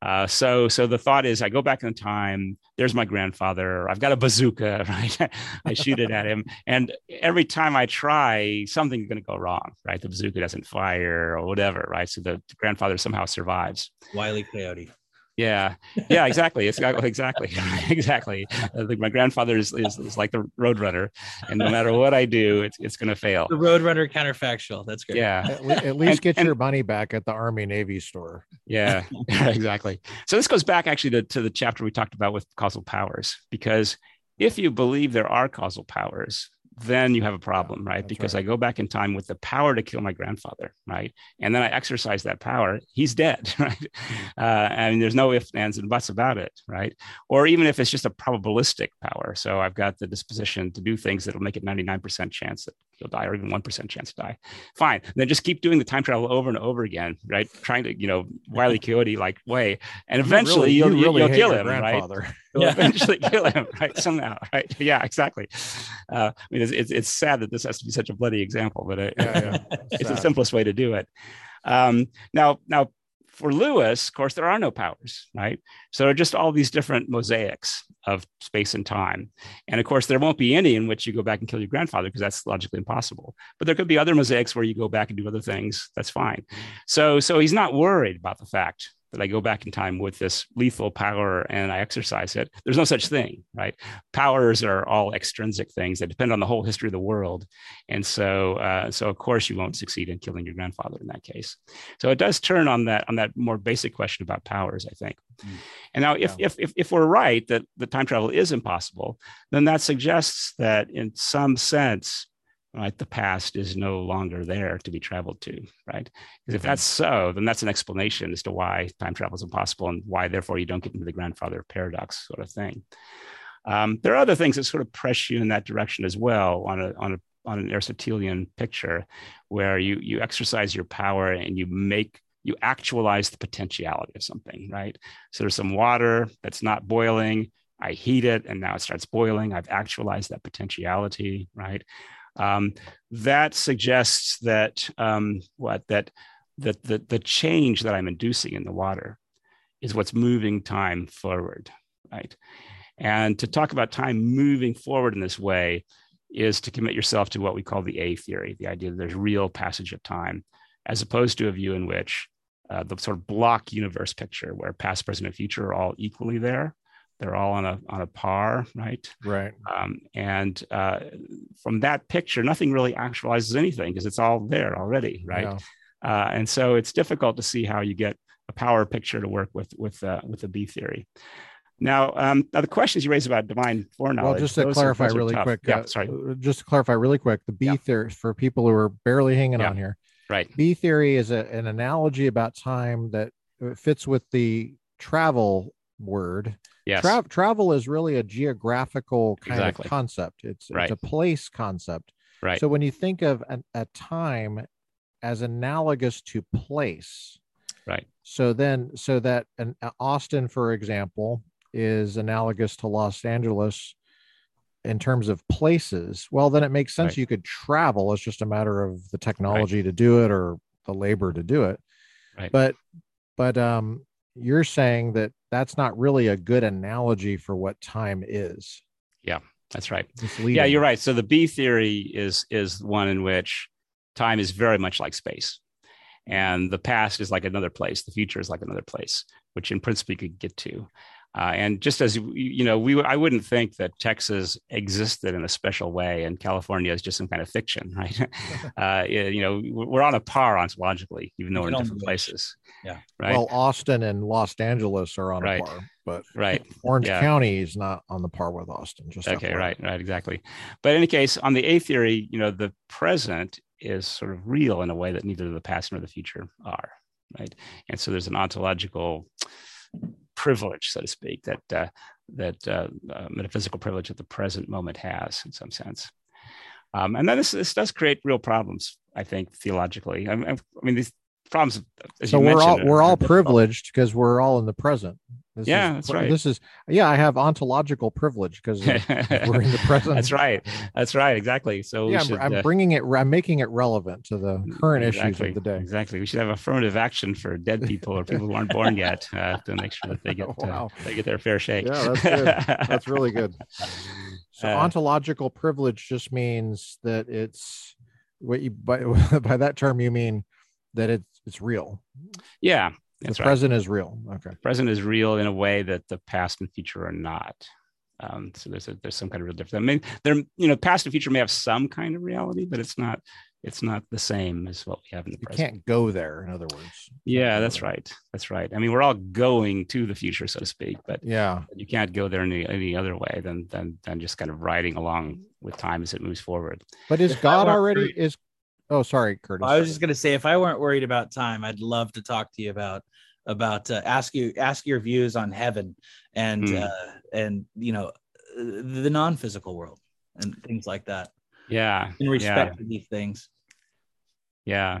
Uh, so so the thought is, I go back in time, there's my grandfather, I've got a bazooka, right? I shoot it at him. And every time I try, something's going to go wrong, right? The bazooka doesn't fire or whatever, right? So the grandfather somehow survives. Wile E. Coyote. Yeah, yeah, exactly. It's exactly, exactly. I think my grandfather is, is, is like the Roadrunner, and no matter what I do, it's it's going to fail. The Roadrunner counterfactual. That's good. Yeah, at, le- at least and, get and, your money back at the Army Navy store. Yeah, exactly. So this goes back actually to, to the chapter we talked about with causal powers, because if you believe there are causal powers, then you have a problem, right? That's because right. I go back in time with the power to kill my grandfather, right? And then I exercise that power, he's dead, right? Uh, I mean, there's no ifs, ands, and buts about it, right? Or even if it's just a probabilistic power. So I've got the disposition to do things that'll make it ninety-nine percent chance that he'll die, or even one percent chance to die. Fine. And then just keep doing the time travel over and over again, right? Trying to, you know, Wile E. Coyote-like way. And eventually you really, you'll, you you'll, really you'll kill him, right? You'll yeah. eventually kill him, right? Somehow, right? Yeah, exactly. Uh, I mean, It's, it's sad that this has to be such a bloody example, but it, yeah, yeah. it's the simplest way to do it. Um, now, now for Lewis, of course, there are no powers, right? So there are just all these different mosaics of space and time. And of course, there won't be any in which you go back and kill your grandfather, because that's logically impossible. But there could be other mosaics where you go back and do other things. That's fine. So, so he's not worried about the fact that I go back in time with this lethal power and I exercise it. There's no such thing, right? Powers are all extrinsic things that depend on the whole history of the world. And so, uh, so of course you won't succeed in killing your grandfather in that case. So it does turn on that, on that more basic question about powers, I think. Mm. And now if, yeah. if, if, if we're right that the time travel is impossible, then that suggests that in some sense, right, the past is no longer there to be traveled to, right? Because if that's so, then that's an explanation as to why time travel is impossible and why, therefore, you don't get into the grandfather paradox sort of thing. Um, there are other things that sort of press you in that direction as well on a on a on an Aristotelian picture, where you you exercise your power and you make you actualize the potentiality of something, right? So there's some water that's not boiling. I heat it, and now it starts boiling. I've actualized that potentiality, right? Um, that suggests that um, what that that the, the change that I'm inducing in the water is what's moving time forward, right? And to talk about time moving forward in this way is to commit yourself to what we call the A theory, the idea that there's real passage of time, as opposed to a view in which uh, the sort of block universe picture where past, present, and future are all equally there. They're all on a on a par, right? Right. Um, and uh, from that picture, nothing really actualizes anything because it's all there already, right? No. Uh, and so it's difficult to see how you get a power picture to work with with uh, with the B theory. Now, um, now the questions you raised about divine foreknowledge. Well, just to clarify are, really quick. Yeah, uh, sorry. Just to clarify really quick, the B yeah. theory for people who are barely hanging yeah. on here. Right. B theory is a, an analogy about time that fits with the travel word. Yes. Tra- travel is really a geographical kind exactly. of concept. It's, right. it's a place concept. Right. So when you think of an, a time as analogous to place, right. So then, so that an Austin, for example, is analogous to Los Angeles in terms of places. Well, then it makes sense. Right. You could travel. It's just a matter of the technology right. to do it or the labor to do it. Right. But, but, um, you're saying that that's not really a good analogy for what time is. Yeah, That's right. Misleading. Yeah, you're right. So the B theory is is one in which time is very much like space. And the past is like another place. The future is like another place, which in principle you could get to. Uh, and just as, you know, we I wouldn't think that Texas existed in a special way and California is just some kind of fiction, right? uh, you know, we're on a par ontologically, even though we're in different places. Yeah. Right? Well, Austin and Los Angeles are on right. a par, but right. Orange yeah. County is not on the par with Austin. Just okay, right, right, exactly. But in any case, on the A theory, you know, the present is sort of real in a way that neither the past nor the future are, right? And so there's an ontological privilege, so to speak, that uh, that uh, uh, metaphysical privilege that the present moment has in some sense. Um, and then this, this does create real problems, I think, theologically. I, I mean, these problems, as so you we're all, we're all privileged because we're all in the present. This yeah, is, that's right. This is, yeah, I have ontological privilege because we're in the present. That's right. That's right. Exactly. So yeah, we should, I'm uh, bringing it, I'm making it relevant to the current exactly, issues of the day. Exactly. We should have affirmative action for dead people or people who aren't born yet uh, to make sure that they get, wow. uh, they get their fair shake. Yeah, that's good. That's really good. So uh, ontological privilege just means that it's what you, by, by that term, you mean that it's, it's real. Yeah. That's the present right. is real. Okay. The present is real in a way that the past and future are not. Um, so there's a, there's some kind of real difference. I mean, there you know, past and future may have some kind of reality, but it's not it's not the same as what we have in the you present. You can't go there. In other words. Yeah, that's right. That's right. I mean, we're all going to the future, so to speak, but yeah, you can't go there any any other way than than than just kind of riding along with time as it moves forward. But is God already is? Oh, sorry, Curtis. I was just going to say, if I weren't worried about time, I'd love to talk to you about about uh, ask you ask your views on heaven and mm. uh, and you know the non-physical world and things like that. Yeah, in respect yeah. to these things. Yeah.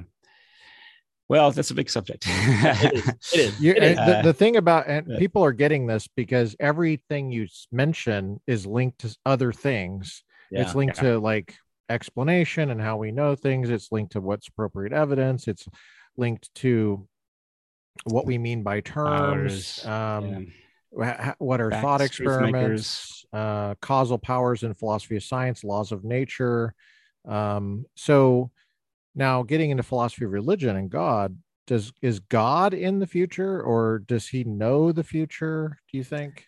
Well, that's a big subject. It is. It is. It is. The, the thing about and people are getting this because everything you mention is linked to other things. Yeah. It's linked yeah. to like. explanation and how we know things. It's linked to what's appropriate evidence. It's linked to what we mean by terms, powers, um, yeah. what are Facts, thought experiments, uh, causal powers in philosophy of science, laws of nature. Um, so now getting into philosophy of religion and God, does is God in the future or does he know the future, do you think?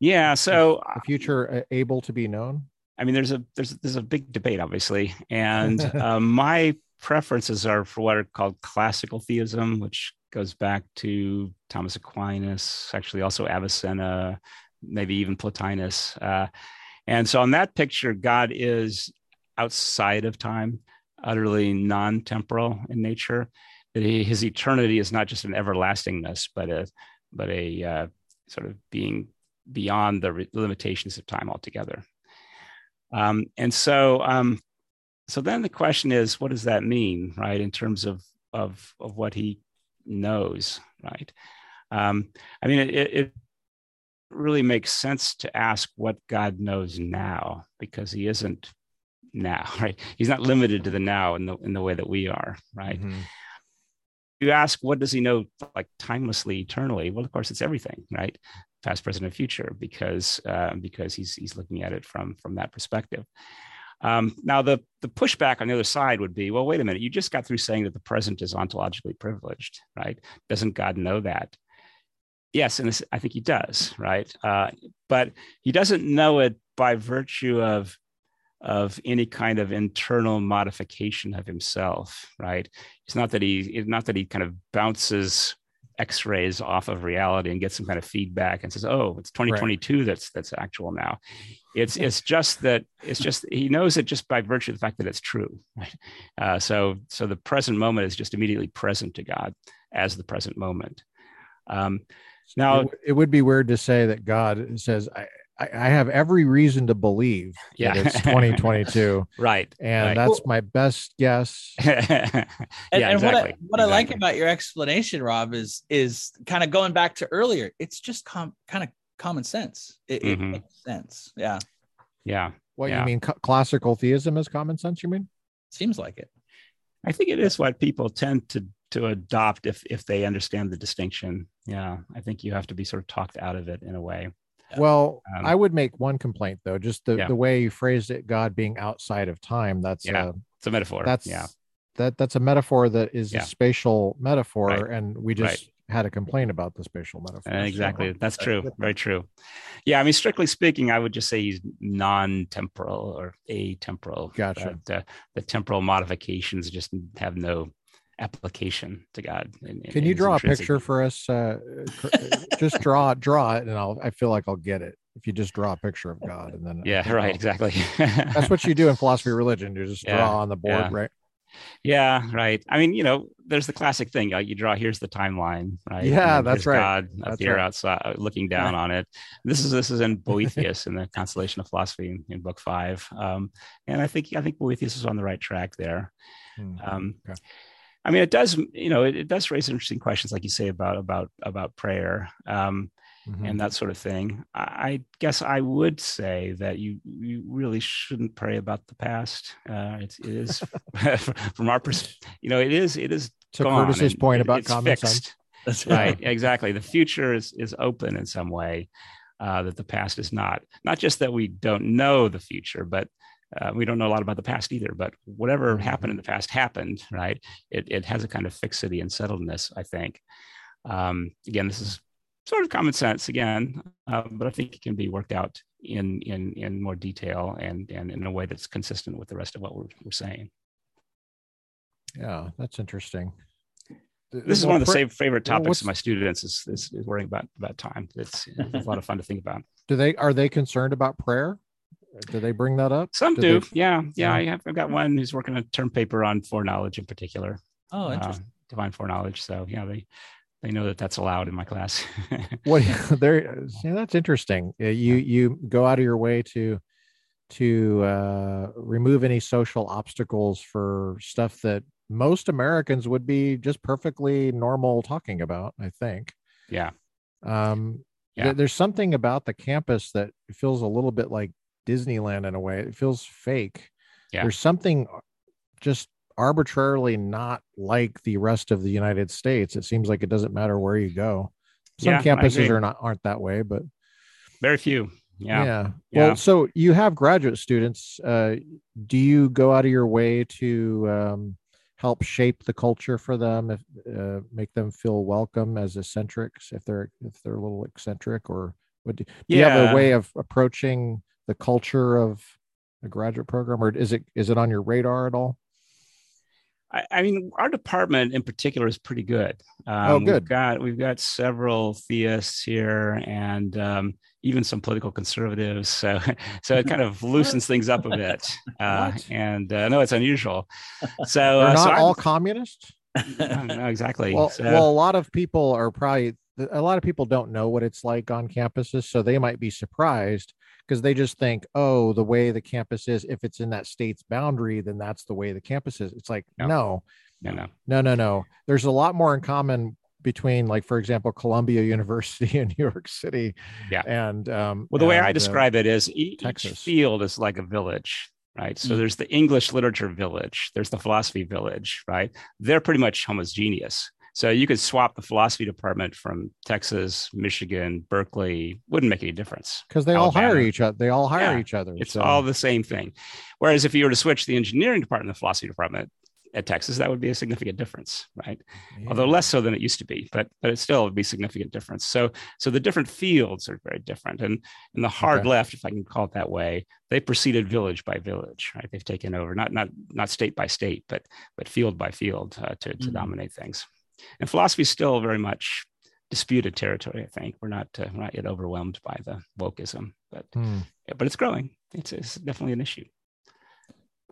Yeah, so... Is the future able to be known? I mean, there's a there's there's a big debate, obviously, and uh, my preferences are for what are called classical theism, which goes back to Thomas Aquinas, actually also Avicenna, maybe even Plotinus. Uh, and so on that picture, God is outside of time, utterly non-temporal in nature. That he, his eternity is not just an everlastingness, but a but a uh, sort of being beyond the re- limitations of time altogether. Um, and so, um, so then the question is, what does that mean, right? In terms of, of, of what he knows, right? Um, I mean, it, it really makes sense to ask what God knows now, because he isn't now, right? He's not limited to the now in the, in the way that we are, right? Mm-hmm. You ask, what does he know, like timelessly, eternally? Well, of course, it's everything, right? Past, present, and future, because uh, because he's he's looking at it from from that perspective. Um, now, the the pushback on the other side would be, well, wait a minute, you just got through saying that the present is ontologically privileged, right? Doesn't God know that? Yes, and this, I think he does, right? Uh, but he doesn't know it by virtue of of any kind of internal modification of himself, right? It's not that he it's not that he kind of bounces X-rays off of reality and get some kind of feedback and says, "Oh, it's twenty twenty-two. Right. That's that's actual now." It's it's just that it's just he knows it just by virtue of the fact that it's true. Right? Uh, so so the present moment is just immediately present to God as the present moment. Um, now it, w- it would be weird to say that God says, "I I have every reason to believe yeah. that it's twenty twenty-two." Right. And right. that's well, my best guess. and yeah, and exactly. what, I, what exactly. I like about your explanation, Rob, is, is kind of going back to earlier. It's just com- kind of common sense. It, mm-hmm. it makes sense. Yeah. Yeah. What yeah. you mean? C- classical theism is common sense. You mean? Seems like it. I think it is what people tend to to adopt if, if they understand the distinction. Yeah. I think you have to be sort of talked out of it in a way. Well, um, I would make one complaint though, just the, yeah. the way you phrased it, God being outside of time. That's yeah. a, it's a metaphor. That's yeah. that that's a metaphor that is yeah. a spatial metaphor, right. and we just right. had a complaint about the spatial metaphor. Uh, exactly, so, that's true. That. Very true. Yeah, I mean, strictly speaking, I would just say he's non-temporal or atemporal. Gotcha. But, uh, the temporal modifications just have no application to God. In, Can in you draw intrinsic... a picture for us? Uh, just draw, draw it, and I'll. I feel like I'll get it if you just draw a picture of God, and then yeah, I'll, right, I'll, exactly. That's what you do in philosophy of religion. You just yeah, draw on the board, yeah. right? Yeah, right. I mean, you know, there's the classic thing. You draw, here's the timeline, right? Yeah, that's right. God up that's here right. outside, looking down yeah. on it. This is this is in Boethius in the Consolation of Philosophy in, in Book Five, um, and I think I think Boethius is on the right track there. Mm, um, okay. I mean, it does, you know, it, it does raise interesting questions, like you say about about about prayer um, mm-hmm. and that sort of thing. I, I guess I would say that you you really shouldn't pray about the past. Uh, it, it is from our perspective, you know, it is it is to Curtis's point about common sense. That's right, exactly. The future is is open in some way uh, that the past is not. Not just that we don't know the future, but Uh, we don't know a lot about the past either, but whatever happened in the past happened, right? It it has a kind of fixity and settledness, I think. Um, again, this is sort of common sense again, uh, but I think it can be worked out in in in more detail and and in a way that's consistent with the rest of what we're we're saying. Yeah, that's interesting. This well, is one of the for, favorite topics of my students is, is is worrying about about time. It's, it's a lot of fun to think about. Do they are they concerned about prayer? Do they bring that up? Some do. do. Yeah. Yeah. I have, I've got one who's working on a term paper on foreknowledge in particular. Oh, interesting. Uh, divine foreknowledge. So yeah, they, they know that that's allowed in my class. What there, yeah, that's interesting. You, you go out of your way to, to uh, remove any social obstacles for stuff that most Americans would be just perfectly normal talking about, I think. Yeah. Um, yeah. There's something about the campus that feels a little bit like Disneyland in a way. It feels fake. Yeah. There's something just arbitrarily not like the rest of the United States. It seems like it doesn't matter where you go. Some yeah, campuses are not aren't that way, but very few. Yeah. yeah. yeah. Well, so you have graduate students. Uh, do you go out of your way to um, help shape the culture for them, if, uh, make them feel welcome as eccentrics if they're if they're a little eccentric, or what do, do yeah. you have a way of approaching the culture of the graduate program, or is it is it on your radar at all? I, I mean, our department in particular is pretty good. Um, oh, good. We've got we've got several theists here, and um, even some political conservatives. So, so it kind of loosens things up a bit. Uh, and uh, no, it's unusual. So, They're uh, not so all I'm, communists. No, exactly. Well, so, well, a lot of people are probably a lot of people don't know what it's like on campuses, so they might be surprised. Because they just think, oh, the way the campus is, if it's in that state's boundary, then that's the way the campus is. It's like, no, no, no, no, no. no, no. There's a lot more in common between, like, for example, Columbia University in New York City. Yeah. And um, well, the and, way I describe uh, it is each Texas. field is like a village. Right. So there's the English literature village. There's the philosophy village. Right. They're pretty much homogeneous. So you could swap the philosophy department from Texas, Michigan, Berkeley, wouldn't make any difference. Because they Alabama. all hire each other. They all hire yeah, each other. It's so. all the same thing. Whereas if you were to switch the engineering department, the philosophy department at Texas, that would be a significant difference, right? Yeah. Although less so than it used to be, but but it still would be a significant difference. So so the different fields are very different. And and the hard okay. left, if I can call it that way, they proceeded village by village, right? They've taken over, not not not state by state, but but field by field uh, to, to mm-hmm. dominate things. And philosophy is still very much disputed territory. I think we're not uh, we're not yet overwhelmed by the wokeism, but mm. but it's growing. It's, it's definitely an issue.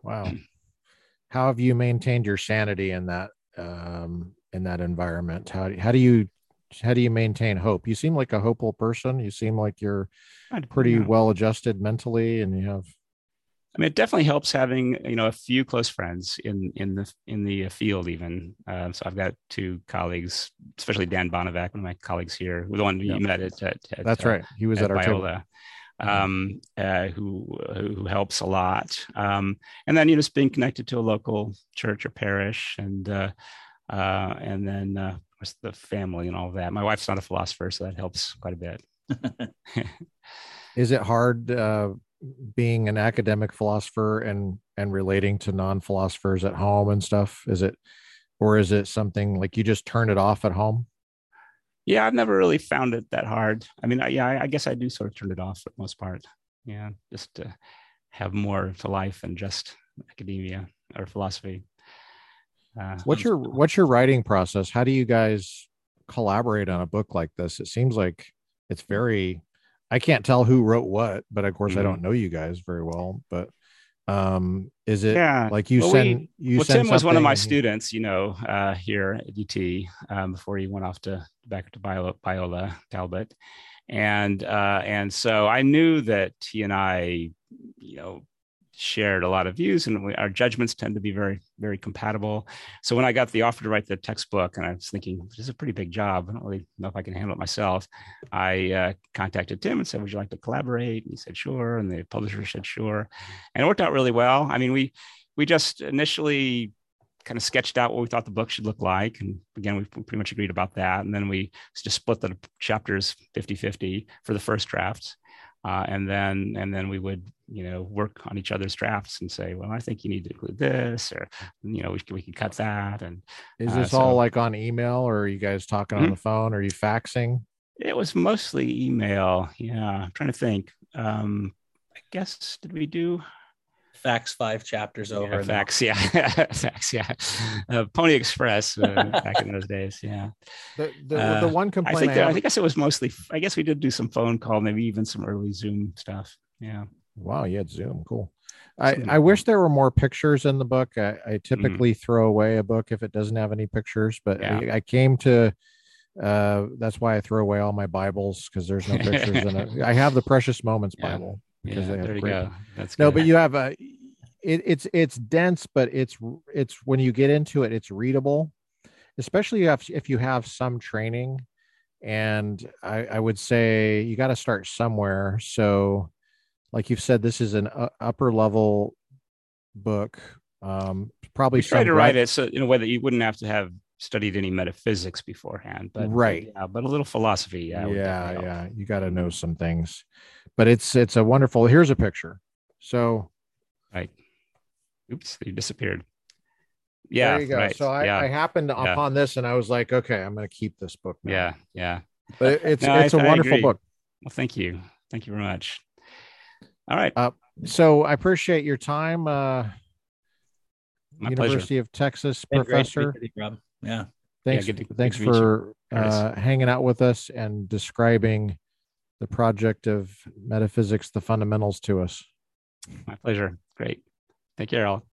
Wow, how have you maintained your sanity in that um, in that environment? How how do you how do you maintain hope? You seem like a hopeful person. You seem like you're pretty you know. well adjusted mentally, and you have. I mean, it definitely helps having, you know, a few close friends in, in the in the field even. Uh, so I've got two colleagues, especially Dan Bonavac, one of my colleagues here, the one you yep. met at, at, at That's uh, right. He was at, at our Biola, um, uh, who who helps a lot. Um, and then, you know, just being connected to a local church or parish, and uh, uh, and then uh, of course the family and all of that. My wife's not a philosopher, so that helps quite a bit. Is it hard uh, being an academic philosopher and and relating to non-philosophers at home and stuff? Is it, or is it something like you just turn it off at home? Yeah, I've never really found it that hard. I mean, I, yeah, I, I guess I do sort of turn it off for the most part. Yeah, just to have more to life than just academia or philosophy. Uh, what's your what's your writing process? How do you guys collaborate on a book like this? It seems like it's very, I can't tell who wrote what, but of course mm-hmm. I don't know you guys very well, but um, is it yeah. like you well, send, we, you well, send Tim something was one of my students, you know, uh, here at U T, um, before he went off to back to Biola, Biola Talbot. And, uh, and so I knew that he and I, you know, shared a lot of views, and we, our judgments tend to be very, very compatible. So when I got the offer to write the textbook, and I was thinking, this is a pretty big job, I don't really know if I can handle it myself, I uh, contacted Tim and said, would you like to collaborate? And he said, sure. And the publisher said, sure. And it worked out really well. I mean, we, we just initially kind of sketched out what we thought the book should look like. And again, we pretty much agreed about that. And then we just split the chapters fifty-fifty for the first draft. Uh, and then, and then we would, you know, work on each other's drafts and say, well, I think you need to include this, or, you know, we can, we can cut that. And is this uh, so, all like on email, or are you guys talking mm-hmm. on the phone? Or are you faxing? It was mostly email. Yeah. I'm trying to think. Um, I guess, did we do fax five chapters over? Yeah, fax. Yeah. fax. Yeah. Uh, Pony Express uh, back in those days. Yeah. The, the, uh, the one complaint I think, I, that, I guess it was mostly, I guess we did do some phone call, maybe even some early Zoom stuff. Yeah. Wow. You had Zoom. Cool. I, I wish there were more pictures in the book. I, I typically mm-hmm. throw away a book if it doesn't have any pictures, but yeah. I, I came to, uh, that's why I throw away all my Bibles, because there's no pictures in it. I have the Precious Moments yeah. Bible. Because yeah, they have there you great. Go. That's no, good. But you have a. It, it's it's dense, but it's it's when you get into it, it's readable, especially if if you have some training. And I, I would say you got to start somewhere. So, like you've said, this is an uh, upper level book. Um, probably try to write it so in a way that you wouldn't have to have studied any metaphysics beforehand, but right, yeah, but a little philosophy. Yeah, yeah, yeah. You got to know some things. But it's it's a wonderful. Here's a picture. So, right. Oops, they disappeared. Yeah, there you go. Right. So I, yeah. I happened yeah. upon this, and I was like, okay, I'm going to keep this book now. Yeah, yeah. But it's no, it's I, a wonderful book. Well, thank you, thank you very much. All right. Uh, so I appreciate your time, uh, My University pleasure. Of Texas Been professor. Great to you, yeah. Thanks. Yeah, good to, thanks good to for uh, hanging out with us and describing the project of Metaphysics: The Fundamentals to us. My pleasure. Great. Take care, all.